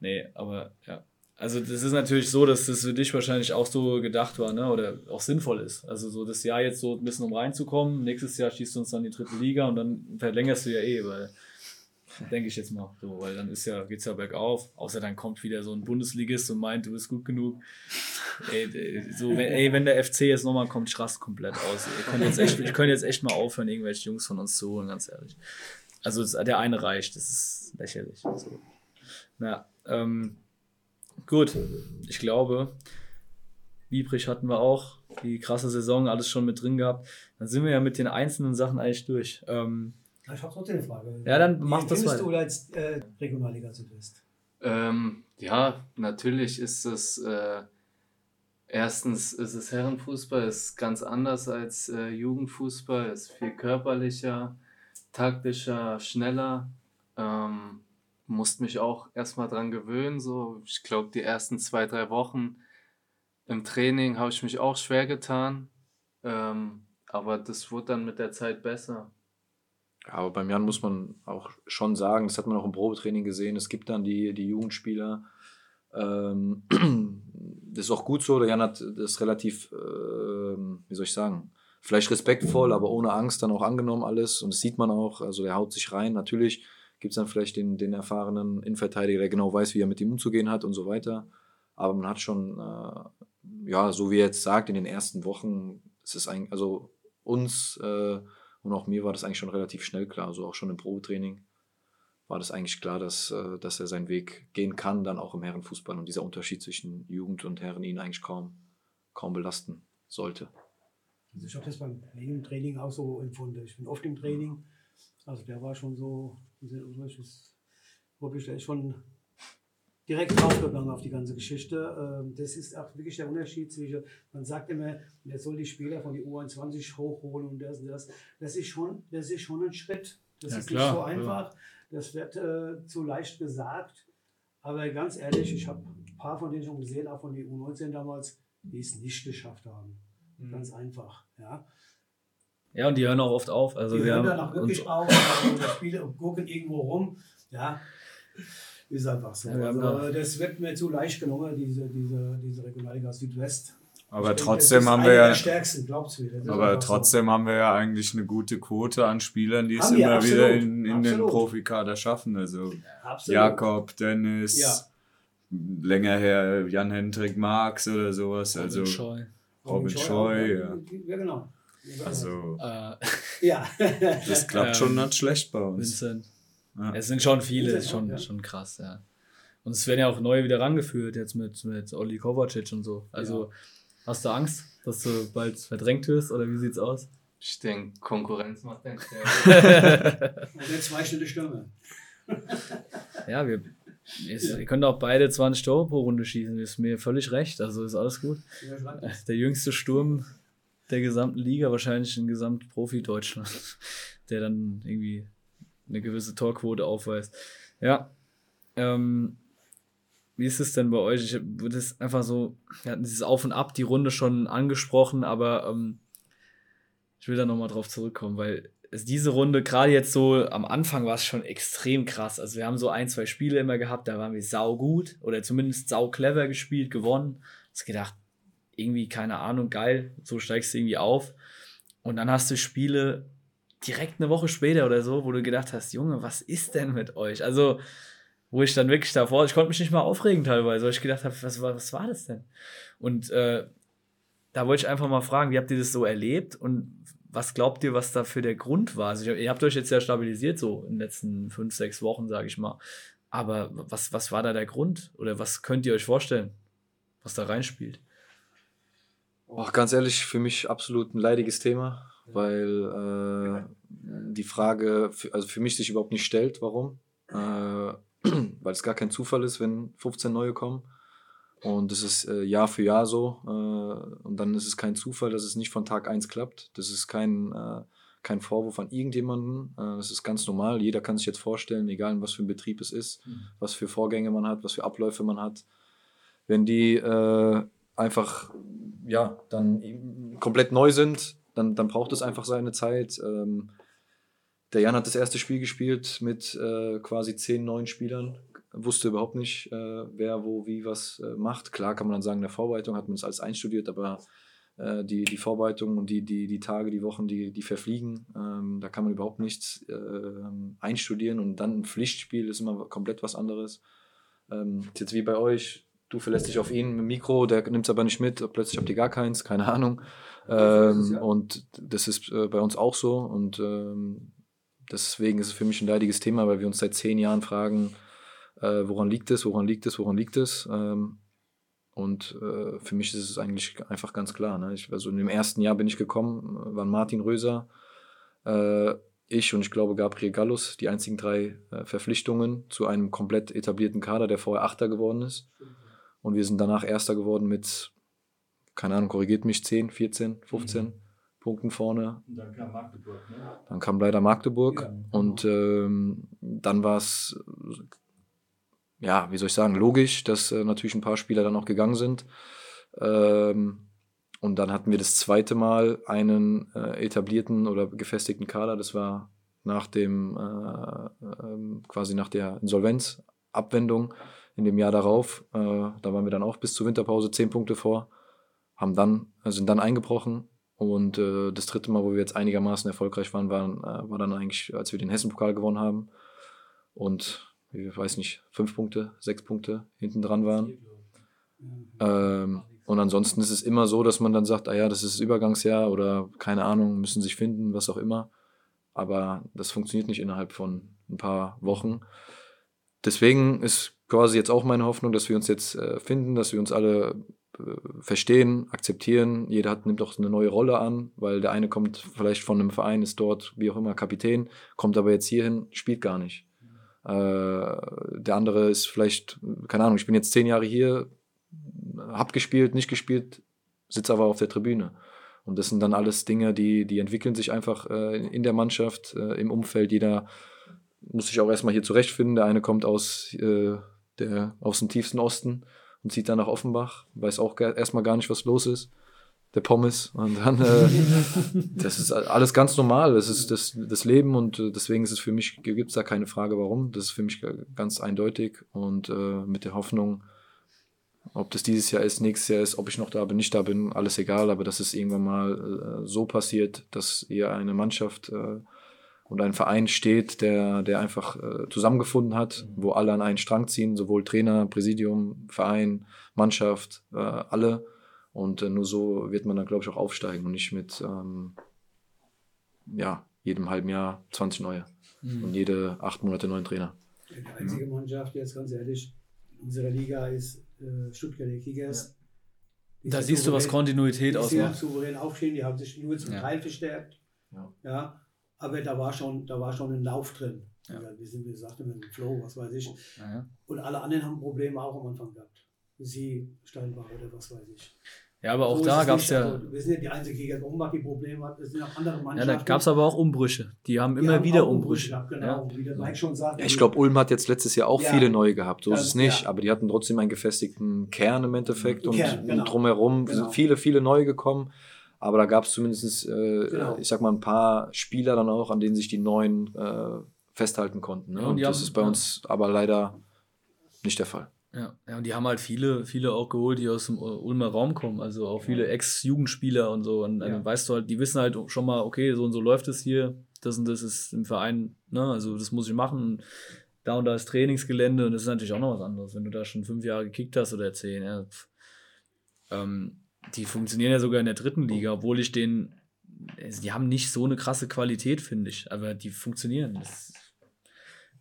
Nee, aber ja. Also das ist natürlich so, dass das für dich wahrscheinlich auch so gedacht war, ne? Oder auch sinnvoll ist. Also so das Jahr jetzt so ein bisschen, um reinzukommen. Nächstes Jahr schießt du uns dann die dritte Liga und dann verlängerst du ja eh, weil... Denke ich jetzt mal so, weil dann ist ja, geht's ja bergauf, außer dann kommt wieder so ein Bundesligist und meint, du bist gut genug. Ey, so, wenn, ey, wenn der F C jetzt nochmal kommt, ich raste komplett aus. Ich könnte jetzt echt, ich könnte jetzt echt mal aufhören, irgendwelche Jungs von uns zu holen, ganz ehrlich. Also das, der eine reicht, das ist lächerlich. So. Na, ähm, gut, ich glaube, Biebrich hatten wir auch, die krasse Saison, alles schon mit drin gehabt. Dann sind wir ja mit den einzelnen Sachen eigentlich durch. Ähm, Ich habe trotzdem eine Frage. Ja, dann mach das weiter. Wie findest du als äh, Regionalliga Südwest? Ähm, ja, natürlich ist es, äh, erstens ist es Herrenfußball, ist ganz anders als äh, Jugendfußball, ist viel körperlicher, taktischer, schneller. Ähm, musste mich auch erstmal dran gewöhnen. So. Ich glaube, die ersten zwei, drei Wochen im Training habe ich mich auch schwer getan. Ähm, aber das wurde dann mit der Zeit besser. Aber beim Jan muss man auch schon sagen, das hat man auch im Probetraining gesehen, es gibt dann die, die Jugendspieler. Ähm, das ist auch gut so. Der Jan hat das relativ, äh, wie soll ich sagen, vielleicht respektvoll, aber ohne Angst dann auch angenommen alles. Und das sieht man auch. Also der haut sich rein. Natürlich gibt es dann vielleicht den, den erfahrenen Innenverteidiger, der genau weiß, wie er mit ihm umzugehen hat und so weiter. Aber man hat schon, äh, ja, so wie er jetzt sagt, in den ersten Wochen, ist es eigentlich, also uns äh, und auch mir war das eigentlich schon relativ schnell klar. Also auch schon im Probetraining war das eigentlich klar, dass, äh, dass er seinen Weg gehen kann, dann auch im Herrenfußball. Und dieser Unterschied zwischen Jugend und Herren ihn eigentlich kaum, kaum belasten sollte. Also ich habe das beim Training auch so empfunden. Ich bin oft im Training. Also der war schon so, dieser Urbich ist, Urbich, der ist schon direkt draufgegangen auf die ganze Geschichte. Das ist auch wirklich der Unterschied zwischen, man sagt immer, der soll die Spieler von die U einundzwanzig hochholen und das und das. Das ist schon, das ist schon ein Schritt. Das ja, ist klar, nicht so einfach. Ja. Das wird äh, zu leicht gesagt. Aber ganz ehrlich, ich habe ein paar von denen schon gesehen, auch von die U neunzehn damals, die es nicht geschafft haben. Ganz einfach, ja. Ja, und die hören auch oft auf. Also die wir hören dann auch wirklich auf, und Spiele und gucken irgendwo rum, ja. Ist einfach so. Ja, also, das wird mir zu leicht genommen, diese, diese, diese Regionalliga Südwest. Aber denke, trotzdem haben wir ja stärksten, glaubst du mir. Aber trotzdem so. Haben wir ja eigentlich eine gute Quote an Spielern, die haben es immer absolut, wieder in, in den Profikader schaffen. Also absolut. Jakob, Dennis, ja. länger her Jan-Hendrik Marx oder sowas. Also Robin, Robin Scheu, ja. Ja, genau. Also, äh, ja. das klappt schon nicht schlecht bei uns. Vincent. Ja. Es sind schon viele, ist schon, ja. schon krass, ja. Und es werden ja auch neue wieder rangeführt, jetzt mit, mit Oli Kovacic und so. Also, ja. hast du Angst, dass du bald verdrängt wirst oder wie sieht's aus? Ich denke, Konkurrenz macht den Und jetzt zwei Schnitte Stürme. Ja, wir, wir ja. können auch beide zwanzig Tore pro Runde schießen, ist mir völlig recht, also ist alles gut. Ja, der jüngste Sturm der gesamten Liga, wahrscheinlich ein Gesamtprofi-Deutschland, der dann irgendwie eine gewisse Torquote aufweist. Ja, ähm, wie ist es denn bei euch? Ich würde es einfach so, wir hatten dieses Auf und Ab, die Runde schon angesprochen, aber ähm, ich will da nochmal drauf zurückkommen, weil es diese Runde, gerade jetzt so am Anfang war es schon extrem krass. Also wir haben so ein, zwei Spiele immer gehabt, da waren wir saugut oder zumindest sauclever gespielt, gewonnen. Ich habe gedacht, irgendwie, keine Ahnung, geil, so steigst du irgendwie auf. Und dann hast du Spiele direkt eine Woche später oder so, wo du gedacht hast, Junge, was ist denn mit euch? Also, wo ich dann wirklich davor, ich konnte mich nicht mal aufregen teilweise, weil ich gedacht habe, was, was war das denn? Und äh, da wollte ich einfach mal fragen, wie habt ihr das so erlebt und was glaubt ihr, was dafür der Grund war? Also, ihr habt euch jetzt ja stabilisiert so in den letzten fünf, sechs Wochen, sage ich mal. Aber was, was war da der Grund? Oder was könnt ihr euch vorstellen, was da reinspielt? Ach, ganz ehrlich, für mich absolut ein leidiges Thema, weil äh, die Frage, also für mich sich überhaupt nicht stellt, warum, äh, weil es gar kein Zufall ist, wenn fünfzehn neue kommen und das ist äh, Jahr für Jahr so äh, und dann ist es kein Zufall, dass es nicht von Tag eins klappt, das ist kein, äh, kein Vorwurf an irgendjemanden, äh, das ist ganz normal, jeder kann sich jetzt vorstellen, egal in was für ein Betrieb es ist, mhm. was für Vorgänge man hat, was für Abläufe man hat, wenn die äh, einfach ja, dann komplett neu sind, dann, dann braucht es einfach seine Zeit. Ähm, der Jan hat das erste Spiel gespielt mit äh, quasi zehn neuen Spielern, wusste überhaupt nicht, äh, wer wo wie was äh, macht. Klar kann man dann sagen, in der Vorbereitung hat man es alles einstudiert, aber äh, die, die Vorbereitung und die, die, die Tage, die Wochen, die, die verfliegen, ähm, da kann man überhaupt nichts äh, einstudieren und dann ein Pflichtspiel ist immer komplett was anderes. Ähm, jetzt wie bei euch, du verlässt dich auf ihn mit dem Mikro, der nimmt es aber nicht mit, plötzlich habt ihr gar keins, keine Ahnung. Ähm, und das ist äh, bei uns auch so und ähm, deswegen ist es für mich ein leidiges Thema, weil wir uns seit zehn Jahren fragen, äh, woran liegt es, woran liegt es, woran liegt es. Ähm, und äh, für mich ist es eigentlich einfach ganz klar. Ne? Ich, also in dem ersten Jahr bin ich gekommen, waren Martin Röser, äh, ich und ich glaube Gabriel Gallus, die einzigen drei äh, Verpflichtungen zu einem komplett etablierten Kader, der vorher Achter geworden ist. Und wir sind danach Erster geworden mit, keine Ahnung, korrigiert mich, zehn, vierzehn, fünfzehn. Mhm. Punkten vorne. Und dann kam Magdeburg, ne? Dann kam leider Magdeburg. Ja. Und ähm, dann war es, ja, wie soll ich sagen, logisch, dass äh, natürlich ein paar Spieler dann auch gegangen sind. Ähm, und dann hatten wir das zweite Mal einen äh, etablierten oder gefestigten Kader. Das war nach dem, äh, äh, quasi nach der Insolvenzabwendung in dem Jahr darauf. Äh, da waren wir dann auch bis zur Winterpause zehn Punkte vor, haben dann, sind dann eingebrochen. Und äh, das dritte Mal, wo wir jetzt einigermaßen erfolgreich waren, waren äh, war dann eigentlich, als wir den Hessen-Pokal gewonnen haben und, ich weiß nicht, fünf Punkte, sechs Punkte hinten dran waren. Ähm, und ansonsten ist es immer so, dass man dann sagt, ah ja, das ist das Übergangsjahr oder keine Ahnung, müssen sich finden, was auch immer. Aber das funktioniert nicht innerhalb von ein paar Wochen. Deswegen ist quasi jetzt auch meine Hoffnung, dass wir uns jetzt äh, finden, dass wir uns alle verstehen, akzeptieren. Jeder hat, nimmt auch eine neue Rolle an, weil der eine kommt vielleicht von einem Verein, ist dort, wie auch immer, Kapitän, kommt aber jetzt hierhin, spielt gar nicht. Äh, der andere ist vielleicht, keine Ahnung, ich bin jetzt zehn Jahre hier, hab gespielt, nicht gespielt, sitze aber auf der Tribüne. Und das sind dann alles Dinge, die, die entwickeln sich einfach äh, in der Mannschaft, äh, im Umfeld. Jeder muss sich auch erstmal hier zurechtfinden. Der eine kommt aus, äh, der, aus dem tiefsten Osten und zieht dann nach Offenbach, weiß auch ge- erstmal gar nicht, was los ist, der Pommes. Und dann, äh, das ist alles ganz normal, das ist das, das Leben und äh, deswegen ist es für mich, gibt es da keine Frage, warum. Das ist für mich ganz eindeutig und äh, mit der Hoffnung, ob das dieses Jahr ist, nächstes Jahr ist, ob ich noch da bin, nicht da bin, alles egal, aber dass es irgendwann mal äh, so passiert, dass hier eine Mannschaft äh, und ein Verein steht, der, der einfach äh, zusammengefunden hat, wo alle an einen Strang ziehen, sowohl Trainer, Präsidium, Verein, Mannschaft, äh, alle. Und äh, nur so wird man dann, glaube ich, auch aufsteigen und nicht mit ähm, ja, jedem halben Jahr zwanzig neue mhm. und jede acht Monate neuen Trainer. Die einzige Mannschaft, jetzt ganz ehrlich, unsere Liga ist äh, Stuttgart Kickers. Ja. Da siehst du, was Kontinuität ausmacht. Die sind souverän aufstehen, die haben sich nur zum ja. Teil verstärkt. Ja. ja. Aber da war schon, da war schon ein Lauf drin. Ja. Ja, wir sind, wie gesagt, mit dem Flow, was weiß ich. Ja, ja. Und alle anderen haben Probleme auch am Anfang gehabt. Sie, Steinbach oder was weiß ich. Ja, aber auch so da gab es ja... Also, wir sind ja die einzige Gegner, die Probleme hat. Es sind auch andere Mannschaften. Ja, da gab es aber auch Umbrüche. Die haben die immer haben wieder Umbrüche. Umbrüche. Genau, ja. Wie der Maik schon sagt, ja, ich glaube, Ulm hat jetzt letztes Jahr auch ja. viele neue gehabt. So ja, ist es nicht. Ja. Aber die hatten trotzdem einen gefestigten Kern im Endeffekt. Und, Kern, genau. und drumherum genau. sind viele, viele neue gekommen. Aber da gab es zumindest, äh, genau. ich sag mal, ein paar Spieler dann auch, an denen sich die Neuen äh, festhalten konnten. Ne? Ja, und, und das haben, ist bei ja. uns aber leider nicht der Fall. Ja. ja, und die haben halt viele, viele auch geholt, die aus dem Ulmer Raum kommen. Also auch viele Ex-Jugendspieler und so. Und ja. dann weißt du halt, die wissen halt schon mal, okay, so und so läuft es hier, das und das ist im Verein, ne? Also das muss ich machen. Und da und da ist Trainingsgelände und das ist natürlich auch noch was anderes, wenn du da schon fünf Jahre gekickt hast oder zehn. Ja. Ähm, Die funktionieren ja sogar in der dritten Liga, obwohl ich den, also die haben nicht so eine krasse Qualität, finde ich, aber die funktionieren. Das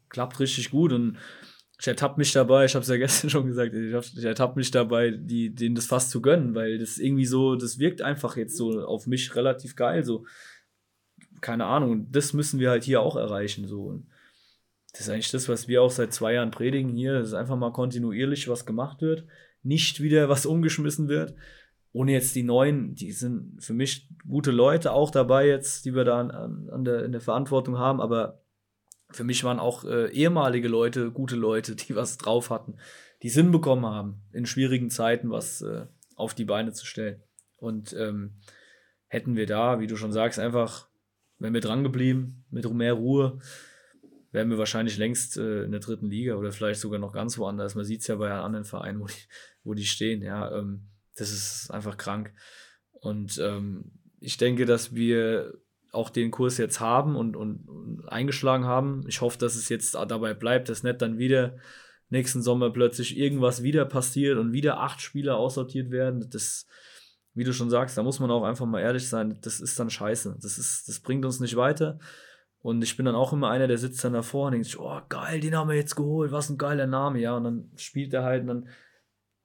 klappt richtig gut und ich ertappe mich dabei, ich habe es ja gestern schon gesagt, ich ertappe mich dabei, die, denen das fast zu gönnen, weil das irgendwie so, das wirkt einfach jetzt so auf mich relativ geil, so, keine Ahnung, das müssen wir halt hier auch erreichen, so. Und das ist eigentlich das, was wir auch seit zwei Jahren predigen hier, das ist einfach mal kontinuierlich, was gemacht wird, nicht wieder was umgeschmissen wird. Ohne jetzt die Neuen, die sind für mich gute Leute auch dabei jetzt, die wir da an, an der, in der Verantwortung haben, aber für mich waren auch äh, ehemalige Leute gute Leute, die was drauf hatten, die Sinn bekommen haben, in schwierigen Zeiten was äh, auf die Beine zu stellen. Und ähm, hätten wir da, wie du schon sagst, einfach, wären wir dran geblieben, mit mehr Ruhe, wären wir wahrscheinlich längst äh, in der dritten Liga oder vielleicht sogar noch ganz woanders. Man sieht es ja bei anderen Vereinen, wo die, wo die stehen, ja, ähm, das ist einfach krank. Und ähm, ich denke, dass wir auch den Kurs jetzt haben und, und, und eingeschlagen haben. Ich hoffe, dass es jetzt dabei bleibt, dass nicht dann wieder nächsten Sommer plötzlich irgendwas wieder passiert und wieder acht Spieler aussortiert werden. Das, wie du schon sagst, da muss man auch einfach mal ehrlich sein, das ist dann scheiße. Das ist, das bringt uns nicht weiter. Und ich bin dann auch immer einer, der sitzt dann davor und denkt sich, oh geil, den haben wir jetzt geholt, was ein geiler Name. Ja, und dann spielt er halt und dann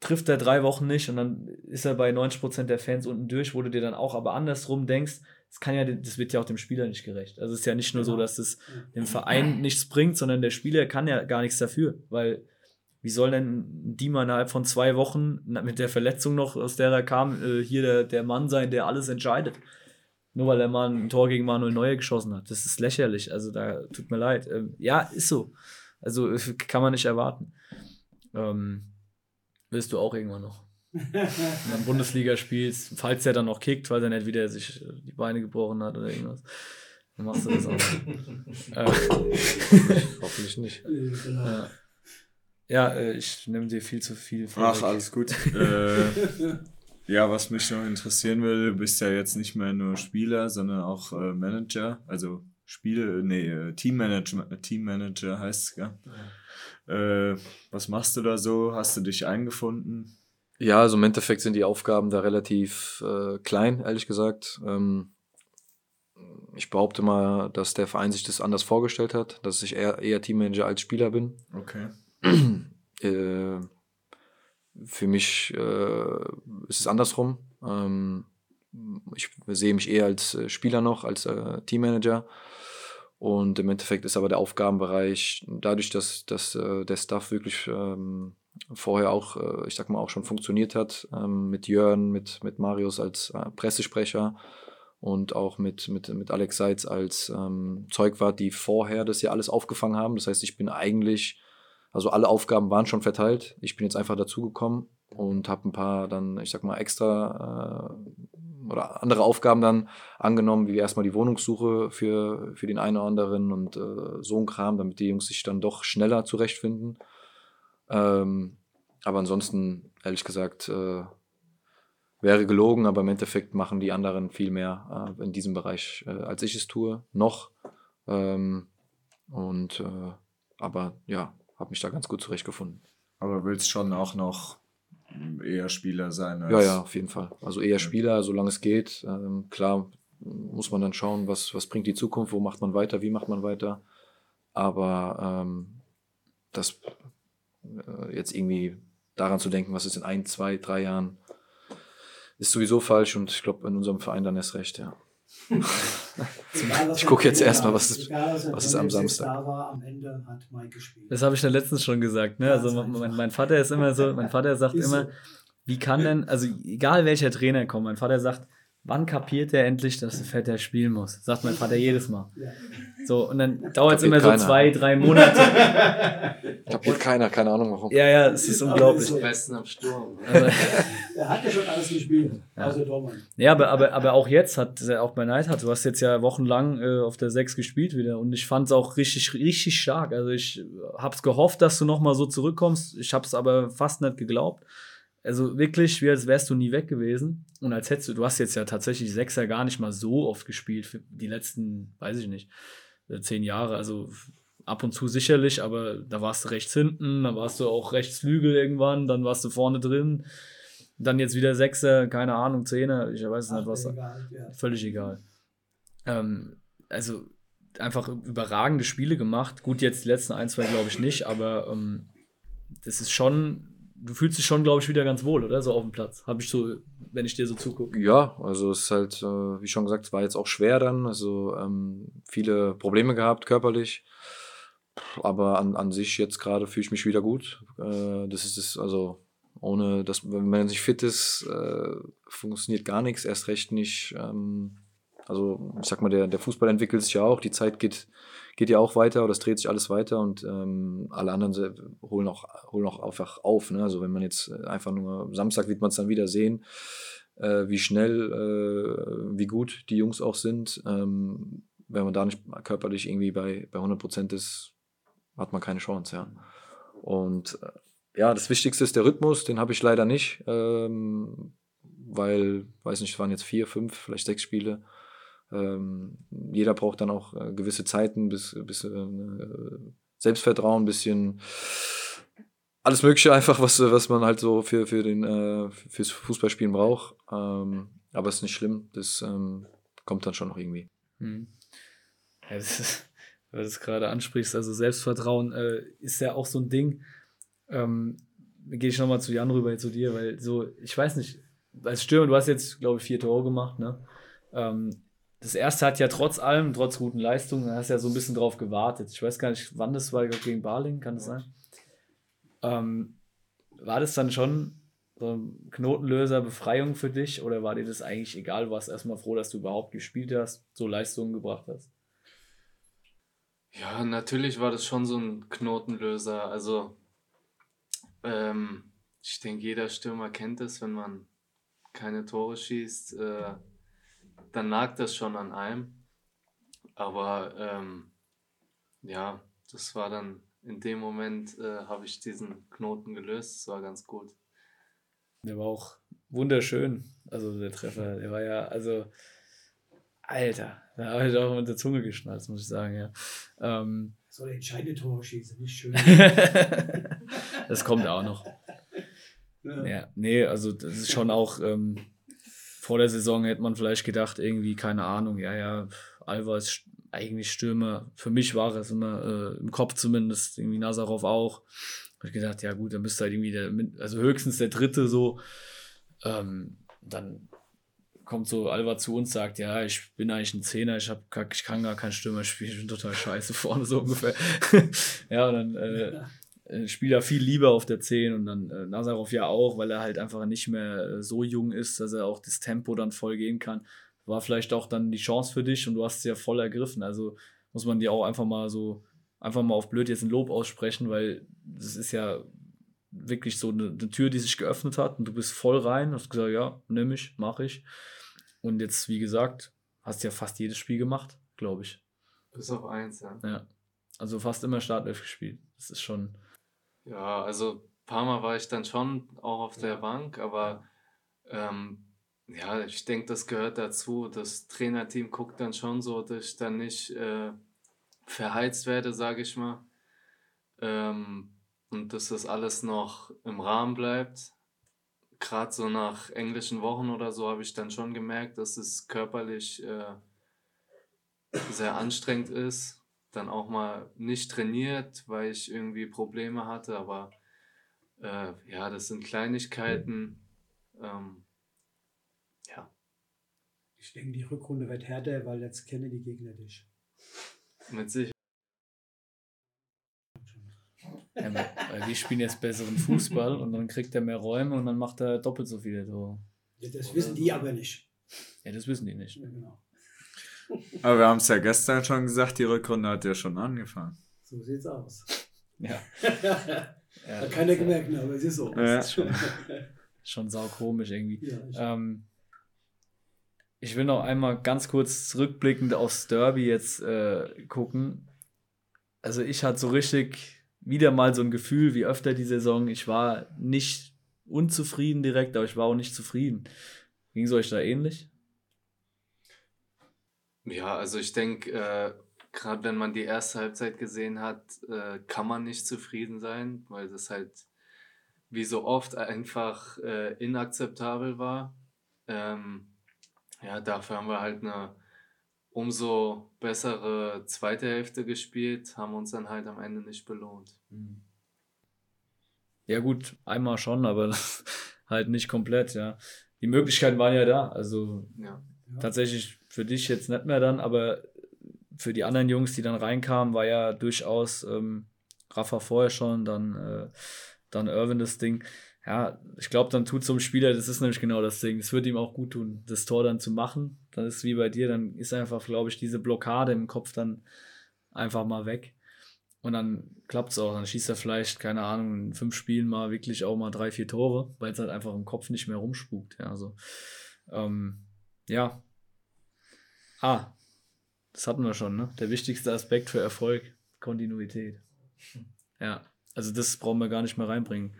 trifft er drei Wochen nicht und dann ist er bei neunzig Prozent der Fans unten durch, wo du dir dann auch aber andersrum denkst, das kann ja, das wird ja auch dem Spieler nicht gerecht. Also es ist ja nicht nur so, dass es dem Verein nichts bringt, sondern der Spieler kann ja gar nichts dafür, weil wie soll denn Dima innerhalb von zwei Wochen mit der Verletzung noch, aus der er kam, hier der, der Mann sein, der alles entscheidet? Nur weil er mal ein Tor gegen Manuel Neuer geschossen hat. Das ist lächerlich. Also da tut mir leid. Ähm, ja, ist so. Also kann man nicht erwarten. Ähm, willst du auch irgendwann noch? Wenn du Bundesliga spielst, falls der dann noch kickt, weil er nicht wieder sich die Beine gebrochen hat oder irgendwas. Dann machst du das auch. Hoffentlich nicht. Ja. Ja, ich nehme dir viel zu viel vor. Ach, alles gut. äh, ja, was mich noch interessieren würde, du bist ja jetzt nicht mehr nur Spieler, sondern auch äh, Manager. Also Spiele, nee, Teammanager, Teammanager heißt es, ja. Äh, was machst du da so? Hast du dich eingefunden? Ja, also im Endeffekt sind die Aufgaben da relativ äh, klein, ehrlich gesagt. Ähm, ich behaupte mal, dass der Verein sich das anders vorgestellt hat, dass ich eher, eher Teammanager als Spieler bin. Okay. Äh, für mich äh, ist es andersrum. Ähm, ich sehe mich eher als Spieler noch, als äh, Teammanager. Und im Endeffekt ist aber der Aufgabenbereich, dadurch, dass, dass äh, der Staff wirklich ähm, vorher auch, äh, ich sag mal, auch schon funktioniert hat, ähm, mit Jörn, mit, mit Marius als äh, Pressesprecher und auch mit, mit, mit Alex Seitz als ähm, Zeugwart, die vorher das ja alles aufgefangen haben. Das heißt, ich bin eigentlich... Also alle Aufgaben waren schon verteilt. Ich bin jetzt einfach dazugekommen und habe ein paar dann, ich sag mal, extra äh, oder andere Aufgaben dann angenommen, wie erstmal die Wohnungssuche für, für den einen oder anderen und äh, so ein Kram, damit die Jungs sich dann doch schneller zurechtfinden. Ähm, aber ansonsten, ehrlich gesagt, äh, wäre gelogen, aber im Endeffekt machen die anderen viel mehr äh, in diesem Bereich, äh, als ich es tue, noch. Ähm, und äh, aber ja, habe mich da ganz gut zurechtgefunden. Aber willst schon auch noch eher Spieler sein? Als ja, ja, auf jeden Fall. Also eher Spieler, solange es geht. Ähm, klar muss man dann schauen, was, was bringt die Zukunft, wo macht man weiter, wie macht man weiter. Aber ähm, das äh, jetzt irgendwie daran zu denken, was ist in ein, zwei, drei Jahren, ist sowieso falsch und ich glaube, in unserem Verein dann erst recht, ja. Ich gucke jetzt erstmal, was ist, was ist am Samstag. Das habe ich ja letztens schon gesagt. Ne? Also mein, mein Vater ist immer so, mein Vater sagt immer, wie kann denn, also egal welcher Trainer kommt, mein Vater sagt, wann kapiert der endlich, dass Vetter spielen muss? Sagt mein Vater jedes Mal. So, und dann dauert es immer keiner. So zwei, drei Monate. Kapiert keiner, keine Ahnung warum. Ja, ja, es ist unglaublich. Am besten am Sturm. Also, er hat ja schon alles gespielt. Ja, also Dortmund. Ja, aber, aber, aber auch jetzt, hat auch bei Neid hat, du hast jetzt ja wochenlang äh, auf der sechs gespielt wieder und ich fand es auch richtig, richtig stark. Also ich hab's gehofft, dass du nochmal so zurückkommst. Ich hab's aber fast nicht geglaubt. Also wirklich, wie als wärst du nie weg gewesen. Und als hättest du, du hast jetzt ja tatsächlich Sechser gar nicht mal so oft gespielt, für die letzten, weiß ich nicht, zehn Jahre. Also ab und zu sicherlich, aber da warst du rechts hinten, dann warst du auch rechts Flügel irgendwann, dann warst du vorne drin, dann jetzt wieder Sechser, keine Ahnung, Zehner, ich weiß nicht, was. Egal, ja. Völlig egal. Ähm, also einfach überragende Spiele gemacht. Gut, jetzt die letzten ein, zwei glaube ich nicht, aber ähm, das ist schon... Du fühlst dich schon, glaube ich, wieder ganz wohl, oder? So auf dem Platz. Habe ich so, wenn ich dir so zugucke. Ja, also es ist halt, wie schon gesagt, es war jetzt auch schwer dann. Also ähm, viele Probleme gehabt, körperlich. Aber an, an sich jetzt gerade fühle ich mich wieder gut. Äh, das ist es, also ohne, dass, wenn man nicht fit ist, äh, funktioniert gar nichts. Erst recht nicht. Ähm, also ich sag mal, der, der Fußball entwickelt sich ja auch. Die Zeit geht... geht ja auch weiter, oder es dreht sich alles weiter und ähm, alle anderen holen auch, holen auch einfach auf. Ne? Also wenn man jetzt einfach nur, Samstag wird man es dann wieder sehen, äh, wie schnell, äh, wie gut die Jungs auch sind. Ähm, wenn man da nicht körperlich irgendwie bei, bei hundert Prozent ist, hat man keine Chance. Ja. Und äh, ja, das Wichtigste ist der Rhythmus, den habe ich leider nicht, ähm, weil, weiß nicht, es waren jetzt vier, fünf, vielleicht sechs Spiele. Ähm, jeder braucht dann auch äh, gewisse Zeiten, bis, bis äh, Selbstvertrauen, ein bisschen alles Mögliche einfach, was, was man halt so für, für den, äh, fürs Fußballspielen braucht. Ähm, aber es ist nicht schlimm, das ähm, kommt dann schon noch irgendwie. Mhm. Ja, das ist, weil du es gerade ansprichst, also Selbstvertrauen äh, ist ja auch so ein Ding. Ähm, gehe ich nochmal zu Jan rüber, jetzt zu dir, weil so, ich weiß nicht, als Stürmer, du hast jetzt, glaube ich, vier Tore gemacht, ne? Ähm, Das erste hat ja trotz allem, trotz guten Leistungen, hast ja so ein bisschen drauf gewartet. Ich weiß gar nicht, wann das war, gegen Baling, kann das sein? Ähm, war das dann schon so ein Knotenlöser, Befreiung für dich, oder war dir das eigentlich egal? Warst erstmal froh, dass du überhaupt gespielt hast, so Leistungen gebracht hast? Ja, natürlich war das schon so ein Knotenlöser. Also ähm, ich denke, jeder Stürmer kennt das, wenn man keine Tore schießt, äh, dann nagt das schon an einem. Aber ähm, ja, das war dann in dem Moment, äh, habe ich diesen Knoten gelöst. Das war ganz gut. Der war auch wunderschön, also der Treffer. Der war ja, also, Alter, da habe ich auch mit der Zunge geschnallt, muss ich sagen, ja. Ähm, Soll entscheidende Tore schießen, nicht schön. Das kommt auch noch. Ja. ja, nee, also das ist schon auch, ähm, vor der Saison hätte man vielleicht gedacht, irgendwie, keine Ahnung, ja, ja, Alva ist st- eigentlich Stürmer. Für mich war es immer, äh, im Kopf zumindest, irgendwie Nazarov auch. Habe ich gedacht, ja gut, dann müsste halt irgendwie der, also höchstens der Dritte so, ähm, dann kommt so Alva zu uns, sagt, ja, ich bin eigentlich ein Zehner, ich, hab, ich kann gar kein Stürmer spielen, ich bin total scheiße vorne, so ungefähr. Ja, und dann äh, spielt er viel lieber auf der Zehn, und dann äh, Nazarov ja auch, weil er halt einfach nicht mehr äh, so jung ist, dass er auch das Tempo dann voll gehen kann. War vielleicht auch dann die Chance für dich, und du hast es ja voll ergriffen, also muss man dir auch einfach mal so, einfach mal auf blöd jetzt ein Lob aussprechen, weil das ist ja wirklich so eine, eine Tür, die sich geöffnet hat, und du bist voll rein, hast gesagt, ja, nimm ich, mach ich. Und jetzt, wie gesagt, hast ja fast jedes Spiel gemacht, glaube ich. Bis auf eins, ja. Ja, also fast immer Startelf gespielt. Das ist schon... Ja, also ein paar Mal war ich dann schon auch auf der Bank, aber ähm, ja, ich denke, das gehört dazu. Das Trainerteam guckt dann schon so, dass ich dann nicht... Äh, verheizt werde, sage ich mal, ähm, und dass das alles noch im Rahmen bleibt. Gerade so nach englischen Wochen oder so habe ich dann schon gemerkt, dass es körperlich äh, sehr anstrengend ist. Dann auch mal nicht trainiert, weil ich irgendwie Probleme hatte, aber äh, ja, das sind Kleinigkeiten. Ähm, ja. Ich denke, die Rückrunde wird härter, weil jetzt kennen die Gegner dich. Mit Sicherheit. Ja, wir spielen jetzt besseren Fußball, und dann kriegt er mehr Räume, und dann macht er doppelt so viele Tore. Ja, das Oder wissen die so. aber nicht. Ja, das wissen die nicht. Ja, genau. Aber wir haben es ja gestern schon gesagt, die Rückrunde hat ja schon angefangen. So sieht's aus. Ja. ja hat keiner gemerkt, ja. aber es ist so. Ja. Das ist schon, schon saukomisch irgendwie. Ja, ähm, Ich will noch einmal ganz kurz zurückblickend aufs Derby jetzt äh, gucken. Also ich hatte so richtig wieder mal so ein Gefühl, wie öfter die Saison, ich war nicht unzufrieden direkt, aber ich war auch nicht zufrieden. Ging es euch da ähnlich? Ja, also ich denke, äh, gerade wenn man die erste Halbzeit gesehen hat, äh, kann man nicht zufrieden sein, weil das halt wie so oft einfach äh, inakzeptabel war. Ähm, Ja, dafür haben wir halt eine umso bessere zweite Hälfte gespielt, haben uns dann halt am Ende nicht belohnt. Ja gut, einmal schon, aber halt nicht komplett, ja. Die Möglichkeiten waren ja da, also ja. Tatsächlich für dich jetzt nicht mehr dann, aber für die anderen Jungs, die dann reinkamen, war ja durchaus ähm, Rafa vorher schon, dann, äh, dann Irvin das Ding. Ja, ich glaube, dann tut es zum Spieler, das ist nämlich genau das Ding, es wird ihm auch gut tun, das Tor dann zu machen, dann ist wie bei dir, dann ist einfach, glaube ich, diese Blockade im Kopf dann einfach mal weg, und dann klappt es auch, dann schießt er vielleicht, keine Ahnung, in fünf Spielen mal wirklich auch mal drei, vier Tore, weil es halt einfach im Kopf nicht mehr rumspukt, ja, also, ähm, ja, ah, das hatten wir schon, ne, der wichtigste Aspekt für Erfolg, Kontinuität, ja, also das brauchen wir gar nicht mehr reinbringen.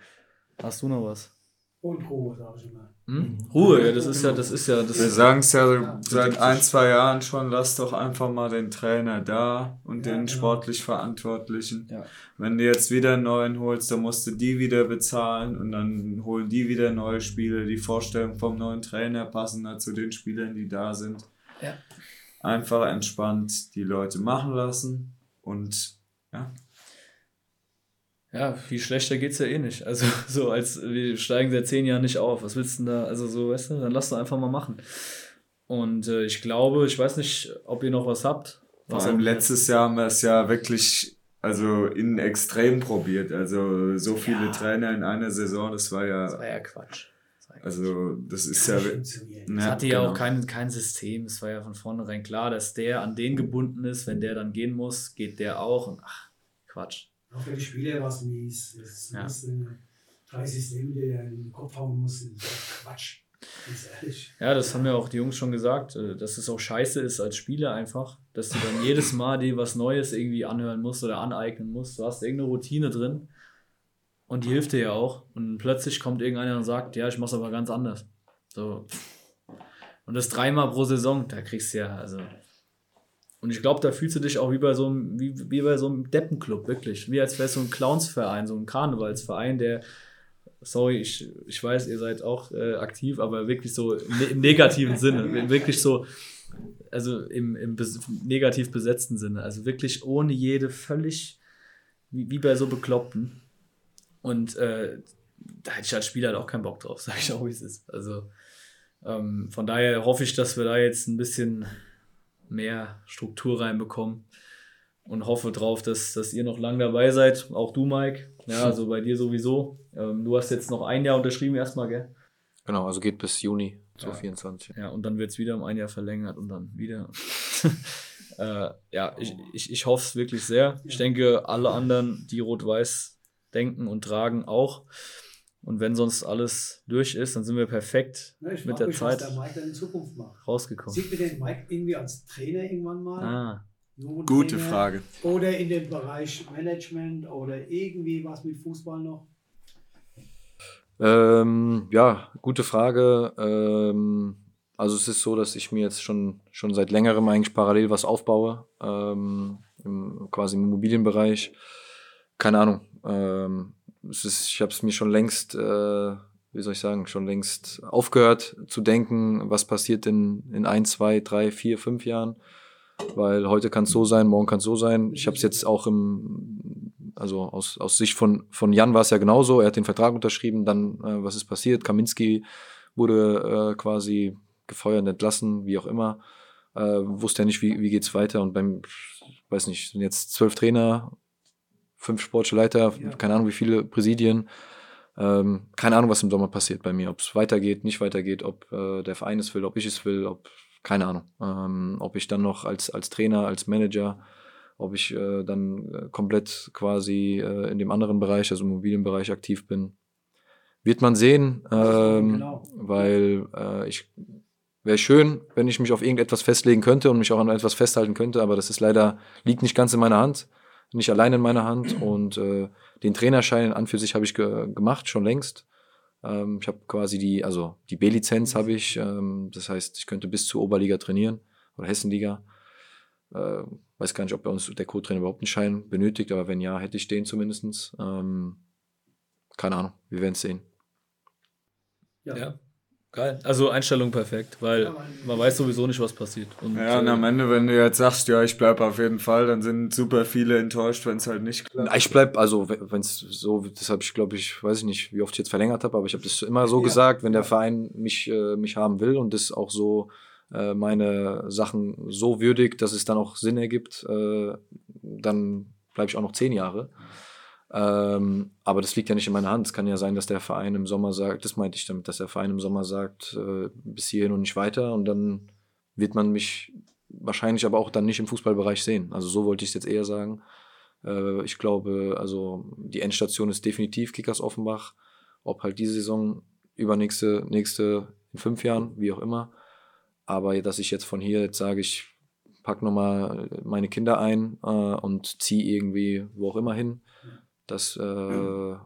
Hast du noch was? Und Ruhe, sag ich immer. Hm? Ruhe, ja, das ist ja, das ist ja. Das wir sagen es ja, ja seit ein, zwei Jahren schon, lass doch einfach mal den Trainer da und ja, den genau. sportlich Verantwortlichen. Ja. Wenn du jetzt wieder einen neuen holst, dann musst du die wieder bezahlen, und dann holen die wieder neue Spieler. Die Vorstellung vom neuen Trainer passen da zu den Spielern, die da sind. Ja. Einfach entspannt die Leute machen lassen, und ja. Ja, viel schlechter geht's ja eh nicht. Also so als, wir steigen seit zehn Jahren nicht auf. Was willst du denn da? Also so, weißt du, dann lass doch einfach mal machen. Und äh, ich glaube, ich weiß nicht, ob ihr noch was habt. Was Vor allem letztes Jahr haben wir es ja wirklich also in Extrem probiert. Also so viele ja. Trainer in einer Saison, das war ja... Das war ja Quatsch. Also das ist ja... Es hatte ja genau. auch kein, kein System. Es war ja von vornherein klar, dass der an den gebunden ist. Wenn der dann gehen muss, geht der auch. Und ach, Quatsch. Auch für die Spieler war es mies. Das ja. sind drei Systeme, die er in den Kopf hauen muss. Quatsch. Das ist ehrlich. Ja, das haben ja auch die Jungs schon gesagt, dass es auch scheiße ist als Spieler einfach, dass du dann jedes Mal dir was Neues irgendwie anhören musst oder aneignen musst. Du hast irgendeine Routine drin. Und die hilft dir ja auch. Und plötzlich kommt irgendeiner und sagt, ja, ich mach's aber ganz anders. So. Und das dreimal pro Saison, da kriegst du ja, also. Und ich glaube, da fühlst du dich auch wie bei so einem, wie, wie bei so einem Deppenclub, wirklich. Wie als wäre so ein Clownsverein, so ein Karnevalsverein, der, sorry, ich, ich weiß, ihr seid auch äh, aktiv, aber wirklich so ne- im negativen Sinne, wirklich so, also im, im bes- negativ besetzten Sinne. Also wirklich ohne jede, völlig, wie, wie bei so Bekloppten. Und äh, da hätte ich als Spieler halt auch keinen Bock drauf, sage ich auch, wie es ist. Also ähm, von daher hoffe ich, dass wir da jetzt ein bisschen mehr Struktur reinbekommen und hoffe drauf, dass, dass ihr noch lang dabei seid, auch du, Maik. Ja, also bei dir sowieso. Ähm, du hast jetzt noch ein Jahr unterschrieben erstmal, gell? Genau, also geht bis Juni zwanzig vierundzwanzig. Ja, und dann wird es wieder um ein Jahr verlängert und dann wieder. äh, ja, ich, ich, ich hoffe es wirklich sehr. Ich denke, alle anderen, die rot-weiß denken und tragen auch. Und wenn sonst alles durch ist, dann sind wir perfekt ja, mit der mich, Zeit was der Maik dann in Zukunft macht. Rausgekommen. Sieht man den Maik irgendwie als Trainer irgendwann mal? Ah, gute Frage. Oder in dem Bereich Management oder irgendwie was mit Fußball noch? Ähm, ja, gute Frage. Ähm, also es ist so, dass ich mir jetzt schon, schon seit längerem eigentlich parallel was aufbaue, ähm, im, quasi im Immobilienbereich. Keine Ahnung. Ähm, es ist, ich habe es mir schon längst, äh, wie soll ich sagen, schon längst aufgehört zu denken, was passiert in, in ein, zwei, drei, vier, fünf Jahren. Weil heute kann es so sein, morgen kann es so sein. Ich habe es jetzt auch im, also aus, aus Sicht von, von Jan war es ja genauso. Er hat den Vertrag unterschrieben, dann äh, was ist passiert? Kaminski wurde äh, quasi gefeuert, entlassen, wie auch immer. Äh, wusste ja nicht, wie, wie geht es weiter. Und beim, weiß nicht, sind jetzt zwölf Trainer, fünf sportliche Leiter, ja. keine Ahnung wie viele Präsidien, ähm, keine Ahnung was im Sommer passiert bei mir, ob es weitergeht, nicht weitergeht, ob äh, der Verein es will, ob ich es will, ob keine Ahnung, ähm, ob ich dann noch als, als Trainer, als Manager, ob ich äh, dann komplett quasi äh, in dem anderen Bereich, also im Immobilienbereich aktiv bin, wird man sehen, ähm, genau. weil äh, ich wäre schön, wenn ich mich auf irgendetwas festlegen könnte und mich auch an etwas festhalten könnte, aber das ist leider, liegt nicht ganz in meiner Hand. Nicht allein in meiner Hand und äh, den Trainerschein an für sich habe ich ge- gemacht, schon längst. Ähm, ich habe quasi die, also die B-Lizenz habe ich, ähm, das heißt, ich könnte bis zur Oberliga trainieren oder Hessenliga. Äh, weiß gar nicht, ob bei uns der Co-Trainer überhaupt einen Schein benötigt, aber wenn ja, hätte ich den zumindest. Ähm, keine Ahnung, wir werden es sehen. Ja. ja. Geil. Also Einstellung perfekt, weil man weiß sowieso nicht, was passiert. Und ja, und am Ende, wenn du jetzt sagst, ja, ich bleibe auf jeden Fall, dann sind super viele enttäuscht, wenn es halt nicht klappt. Ich bleibe, also wenn es so, das habe ich, glaube ich, weiß ich nicht, wie oft ich jetzt verlängert habe, aber ich habe das immer so ja. gesagt, wenn der Verein mich, äh, mich haben will und das auch so äh, meine Sachen so würdigt, dass es dann auch Sinn ergibt, äh, dann bleibe ich auch noch zehn Jahre. Ähm, aber das liegt ja nicht in meiner Hand. Es kann ja sein, dass der Verein im Sommer sagt, das meinte ich damit, dass der Verein im Sommer sagt, äh, bis hierhin und nicht weiter. Und dann wird man mich wahrscheinlich aber auch dann nicht im Fußballbereich sehen. Also so wollte ich es jetzt eher sagen. Äh, ich glaube, also die Endstation ist definitiv Kickers Offenbach. Ob halt diese Saison, übernächste, nächste, in fünf Jahren, wie auch immer. Aber dass ich jetzt von hier jetzt sage, ich packe nochmal meine Kinder ein äh, und ziehe irgendwie wo auch immer hin. Das äh, mhm.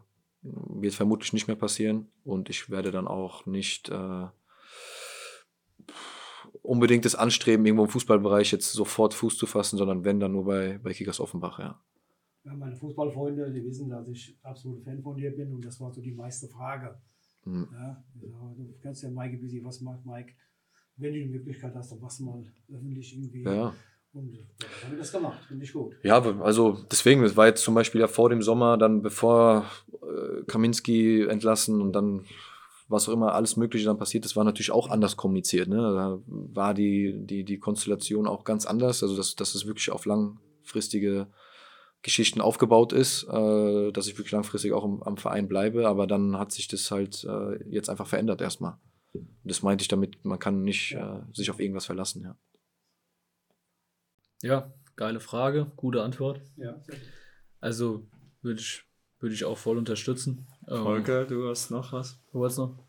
wird vermutlich nicht mehr passieren und ich werde dann auch nicht äh, unbedingt das Anstreben, irgendwo im Fußballbereich jetzt sofort Fuß zu fassen, sondern wenn, dann nur bei, bei Kickers Offenbach, ja. ja. Meine Fußballfreunde, die wissen, dass ich absolut Fan von dir bin und das war so die meiste Frage. Mhm. Ja, also, du kannst ja Maik ein bisschen was machen, Maik. Wenn du die Möglichkeit hast, dann machst du mal öffentlich irgendwie. Ja. Und dann haben wir das gemacht, finde ich gut. Ja, also deswegen, das war jetzt zum Beispiel ja vor dem Sommer, dann bevor äh, Kaminski entlassen und dann was auch immer, alles Mögliche dann passiert, das war natürlich auch anders kommuniziert. Ne? Da war die, die, die Konstellation auch ganz anders, also dass, dass es wirklich auf langfristige Geschichten aufgebaut ist, äh, dass ich wirklich langfristig auch im, am Verein bleibe. Aber dann hat sich das halt äh, jetzt einfach verändert erstmal. Und das meinte ich damit, man kann nicht äh, sich auf irgendwas verlassen. Ja. Ja, geile Frage, gute Antwort. Ja. Also würde ich, würd ich auch voll unterstützen. Volker, ähm, du hast noch was? Du wolltest noch?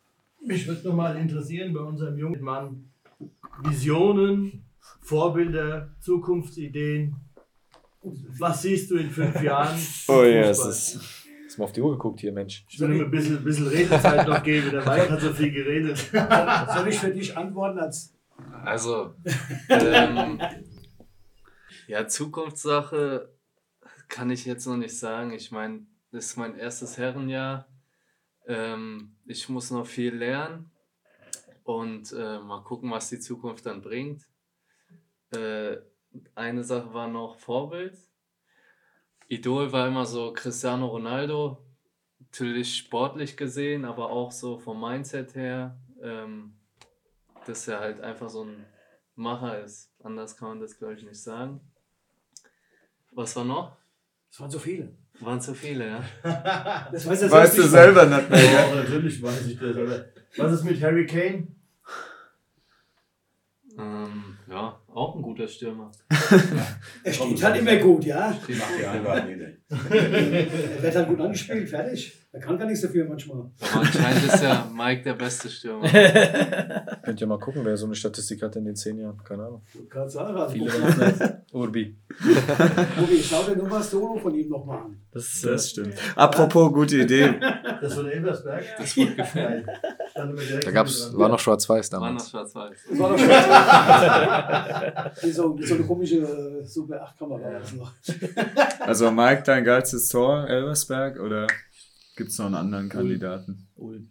Mich würde nochmal interessieren bei unserem jungen Mann Visionen, Vorbilder, Zukunftsideen. Was siehst du in fünf Jahren? Oh ja, es ist... Jetzt mal auf die Uhr geguckt hier, Mensch. Ich würde ihm ein bisschen, bisschen Redezeit noch geben, der Mike hat so viel geredet. Soll ich für dich antworten? Als also, ähm, ja, Zukunftssache kann ich jetzt noch nicht sagen. Ich meine, das ist mein erstes Herrenjahr. Ähm, ich muss noch viel lernen und äh, mal gucken, was die Zukunft dann bringt. Äh, eine Sache war noch Vorbild. Idol war immer so Cristiano Ronaldo, natürlich sportlich gesehen, aber auch so vom Mindset her, ähm, dass er halt einfach so ein Macher ist. Anders kann man das, glaube ich, nicht sagen. Was war noch? Es waren so viele. Waren zu viele, ja. Das weiß das weißt du nicht selber mal. Nicht mehr. Ja, natürlich weiß ich das. Oder? Was ist mit Harry Kane? Ähm, ja, auch ein guter Stürmer. Er steht halt immer gut, ja. Steht ja. Er wird halt gut angespielt, fertig. Er kann gar nichts dafür manchmal. Aber anscheinend ist ja Mike der beste Stürmer. Könnt ihr mal gucken, wer so eine Statistik hat in den zehn Jahren. Keine Ahnung. Kannst du auch viele Urbi. Urbi, schau dir nur mal das Solo von ihm nochmal an. Das, das stimmt. Apropos, gute Idee. Das war der Elversberg. Das wurde gefällt. Da gab's, war noch Schwarz-Weiß damals. War noch Schwarz-Weiß. War noch Schwarz-Weiß. so, so eine komische Super acht Kamera. Ja. Also Mike, dein geilstes Tor, Elversberg, oder... Gibt es noch einen anderen Kandidaten? Ulm.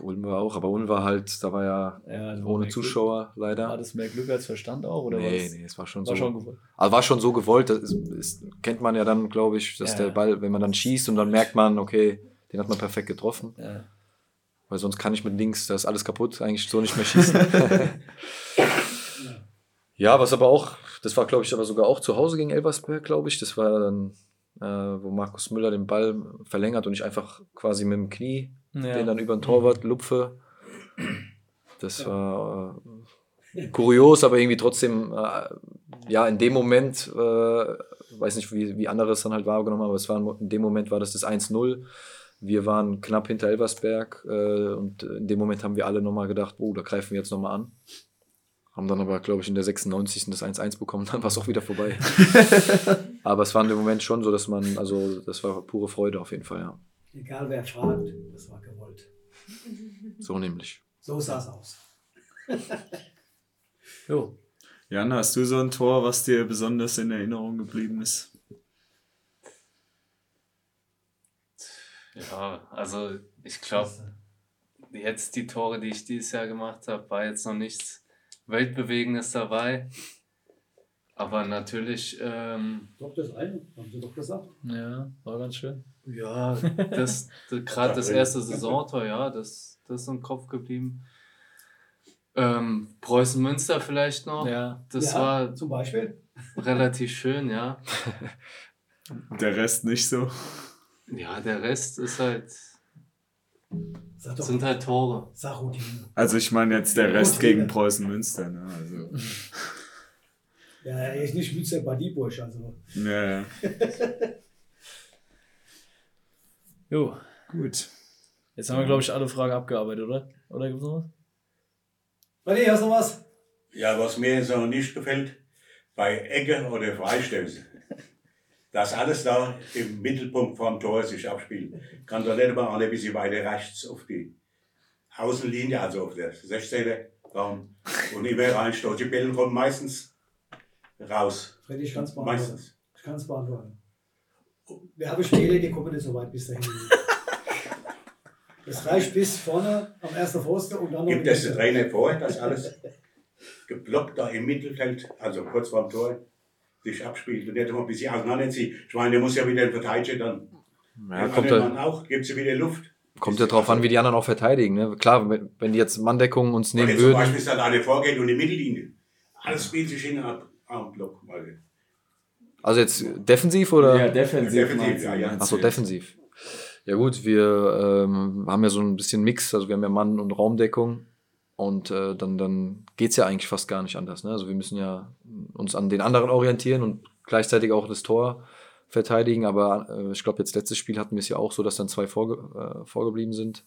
Ulm war auch, aber Ulm war halt, da war ja, ja ohne Zuschauer Glück. Leider. War das mehr Glück als Verstand auch? Oder nee, was? nee, es war schon war so schon gewollt. Also war schon so gewollt, das ist, ist, kennt man ja dann, glaube ich, dass ja, der Ball, wenn man dann schießt und dann merkt man, okay, den hat man perfekt getroffen. Ja. Weil sonst kann ich mit links, da ist alles kaputt, eigentlich so nicht mehr schießen. Ja, was aber auch, das war, glaube ich, aber sogar auch zu Hause gegen Elversberg, glaube ich, das war dann... Äh, wo Markus Müller den Ball verlängert und ich einfach quasi mit dem Knie ja. den dann über den Torwart lupfe. Das ja. war äh, kurios, aber irgendwie trotzdem, äh, ja, in dem Moment, äh, weiß nicht, wie, wie andere es dann halt wahrgenommen haben, aber es war, in dem Moment war das das eins null. Wir waren knapp hinter Elversberg äh, und in dem Moment haben wir alle nochmal gedacht, oh, da greifen wir jetzt nochmal an. Haben dann aber, glaube ich, in der sechsundneunzigsten das eins eins bekommen, dann war es auch wieder vorbei. Aber es war in dem Moment schon so, dass man, also das war pure Freude auf jeden Fall, ja. Egal wer fragt, das war gewollt. So nämlich. So sah es aus. Jo. Jan, hast du so ein Tor, was dir besonders in Erinnerung geblieben ist? Ja, also ich glaube, jetzt die Tore, die ich dieses Jahr gemacht habe, war jetzt noch nichts Weltbewegendes dabei, aber natürlich... Ähm, doch, das eine, haben Sie doch gesagt. Ja, war ganz schön. Ja, das, das gerade das erste Saisontor, ja, das, das ist im Kopf geblieben. Ähm, Preußen Münster vielleicht noch, ja. das ja, war zum Beispiel relativ schön, ja. Der Rest nicht so. Ja, der Rest ist halt... Doch, sind halt Tore. Also ich meine jetzt der Rest gegen Preußen Münster. Ne? Also. Ja, er ist nicht Münster bei Biebrich. Also. Ja, ja. Jo, gut. Jetzt haben wir, glaube ich, alle Fragen abgearbeitet, oder? Oder gibt es noch was? Warte, hast du noch was? Ja, was mir jetzt noch nicht gefällt, bei Ecke oder Freistöße. Dass alles da im Mittelpunkt vom Tor sich abspielt. Kann doch nicht mal ein bisschen weiter rechts auf die Außenlinie, also auf der sechzehner Raum. Und immer reinstoßen. Die Bälle kommen meistens raus. Freddy, ich kann es beantworten. Meistens. Ich kann es beantworten. Wir haben Stele, die kommen nicht so weit bis dahin. Das reicht bis vorne am ersten Pfosten und dann noch. Gibt es den Trainer vor, dass alles geblockt da im Mittelfeld, also kurz vorm Tor, sich abspielt und der mal ein bisschen auseinanderzieht. Ich meine, der muss ja wieder verteidigen, dann ja, kommt der, Mann auch, gibt sie wieder Luft. Kommt ja drauf an, wie die anderen auch verteidigen. Ne? Klar, wenn, wenn die jetzt Manndeckungen uns nehmen würden. Zum Beispiel ist dann eine Vorgehen und eine Mittellinie. Alles spielt sich hinten ab am Block. Also jetzt defensiv oder? Ja, defensiv. defensiv ja, ja. Achso, defensiv. Ja gut, wir ähm, haben ja so ein bisschen Mix, also wir haben ja Mann- und Raumdeckung und äh, dann, dann geht es ja eigentlich fast gar nicht anders. Ne? Also wir müssen ja uns an den anderen orientieren und gleichzeitig auch das Tor verteidigen, aber äh, ich glaube jetzt letztes Spiel hatten wir es ja auch so, dass dann zwei vorge- äh, vorgeblieben sind.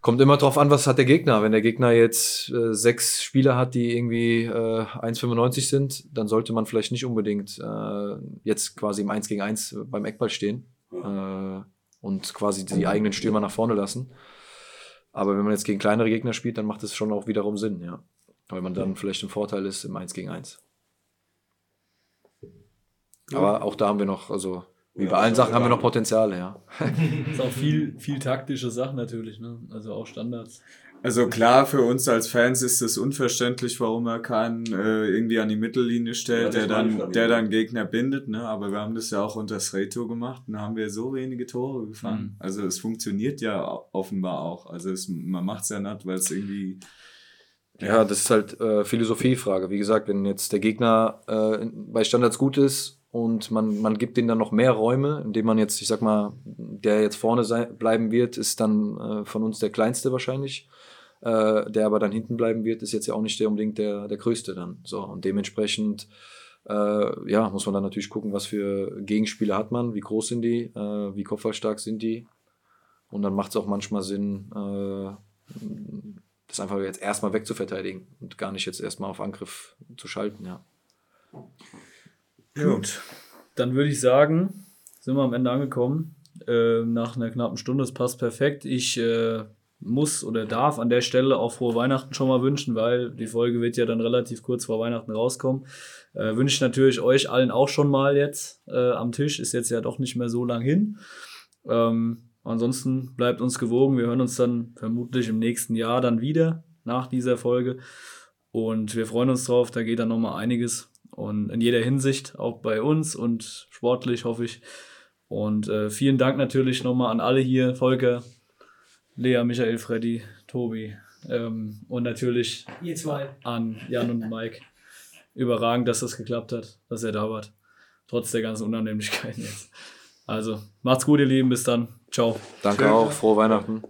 Kommt immer drauf an, was hat der Gegner. Wenn der Gegner jetzt äh, sechs Spieler hat, die irgendwie äh, eins Komma fünfundneunzig sind, dann sollte man vielleicht nicht unbedingt äh, jetzt quasi im eins gegen eins beim Eckball stehen äh, und quasi die eigenen Stürmer nach vorne lassen. Aber wenn man jetzt gegen kleinere Gegner spielt, dann macht es schon auch wiederum Sinn, ja. Weil man dann vielleicht im Vorteil ist im eins gegen eins. Aber auch da haben wir noch, also wie bei allen Sachen haben wir noch Potenziale, ja. Das ist auch viel, viel taktische Sachen natürlich, ne? Also auch Standards. Also klar, für uns als Fans ist es unverständlich, warum er keinen äh, irgendwie an die Mittellinie stellt, ja, der dann der dann Gegner bindet, ne? Aber wir haben das ja auch unter Sreto gemacht und haben wir so wenige Tore gefangen. Mhm. Also es funktioniert ja offenbar auch. Also es, man macht es ja nicht, weil es irgendwie... Ja, das ist halt äh, Philosophiefrage. Wie gesagt, wenn jetzt der Gegner äh, bei Standards gut ist und man, man gibt denen dann noch mehr Räume, indem man jetzt, ich sag mal, der jetzt vorne sein, bleiben wird, ist dann äh, von uns der Kleinste wahrscheinlich. Äh, der aber dann hinten bleiben wird, ist jetzt ja auch nicht der unbedingt der, der Größte dann. So, und dementsprechend äh, ja, muss man dann natürlich gucken, was für Gegenspieler hat man, wie groß sind die, äh, wie kopfballstark sind die. Und dann macht es auch manchmal Sinn, äh, das einfach jetzt erstmal wegzuverteidigen und gar nicht jetzt erstmal auf Angriff zu schalten, ja. Gut, dann würde ich sagen, sind wir am Ende angekommen. Äh, nach einer knappen Stunde, das passt perfekt. Ich äh, muss oder darf an der Stelle auch frohe Weihnachten schon mal wünschen, weil die Folge wird ja dann relativ kurz vor Weihnachten rauskommen. Äh, wünsche ich natürlich euch allen auch schon mal jetzt äh, am Tisch. Ist jetzt ja doch nicht mehr so lang hin. Ähm, Ansonsten bleibt uns gewogen. Wir hören uns dann vermutlich im nächsten Jahr dann wieder nach dieser Folge. Und wir freuen uns drauf. Da geht dann nochmal einiges. Und in jeder Hinsicht, auch bei uns und sportlich, hoffe ich. Und äh, vielen Dank natürlich nochmal an alle hier. Volker, Lea, Michael, Freddy, Tobi. Ähm, und natürlich ihr zwei. An Jan und Maik. Überragend, dass das geklappt hat, dass ihr da wart. Trotz der ganzen Unannehmlichkeiten jetzt. Also, macht's gut, ihr Lieben. Bis dann. Ciao. Danke. Schön. Auch. Frohe Weihnachten.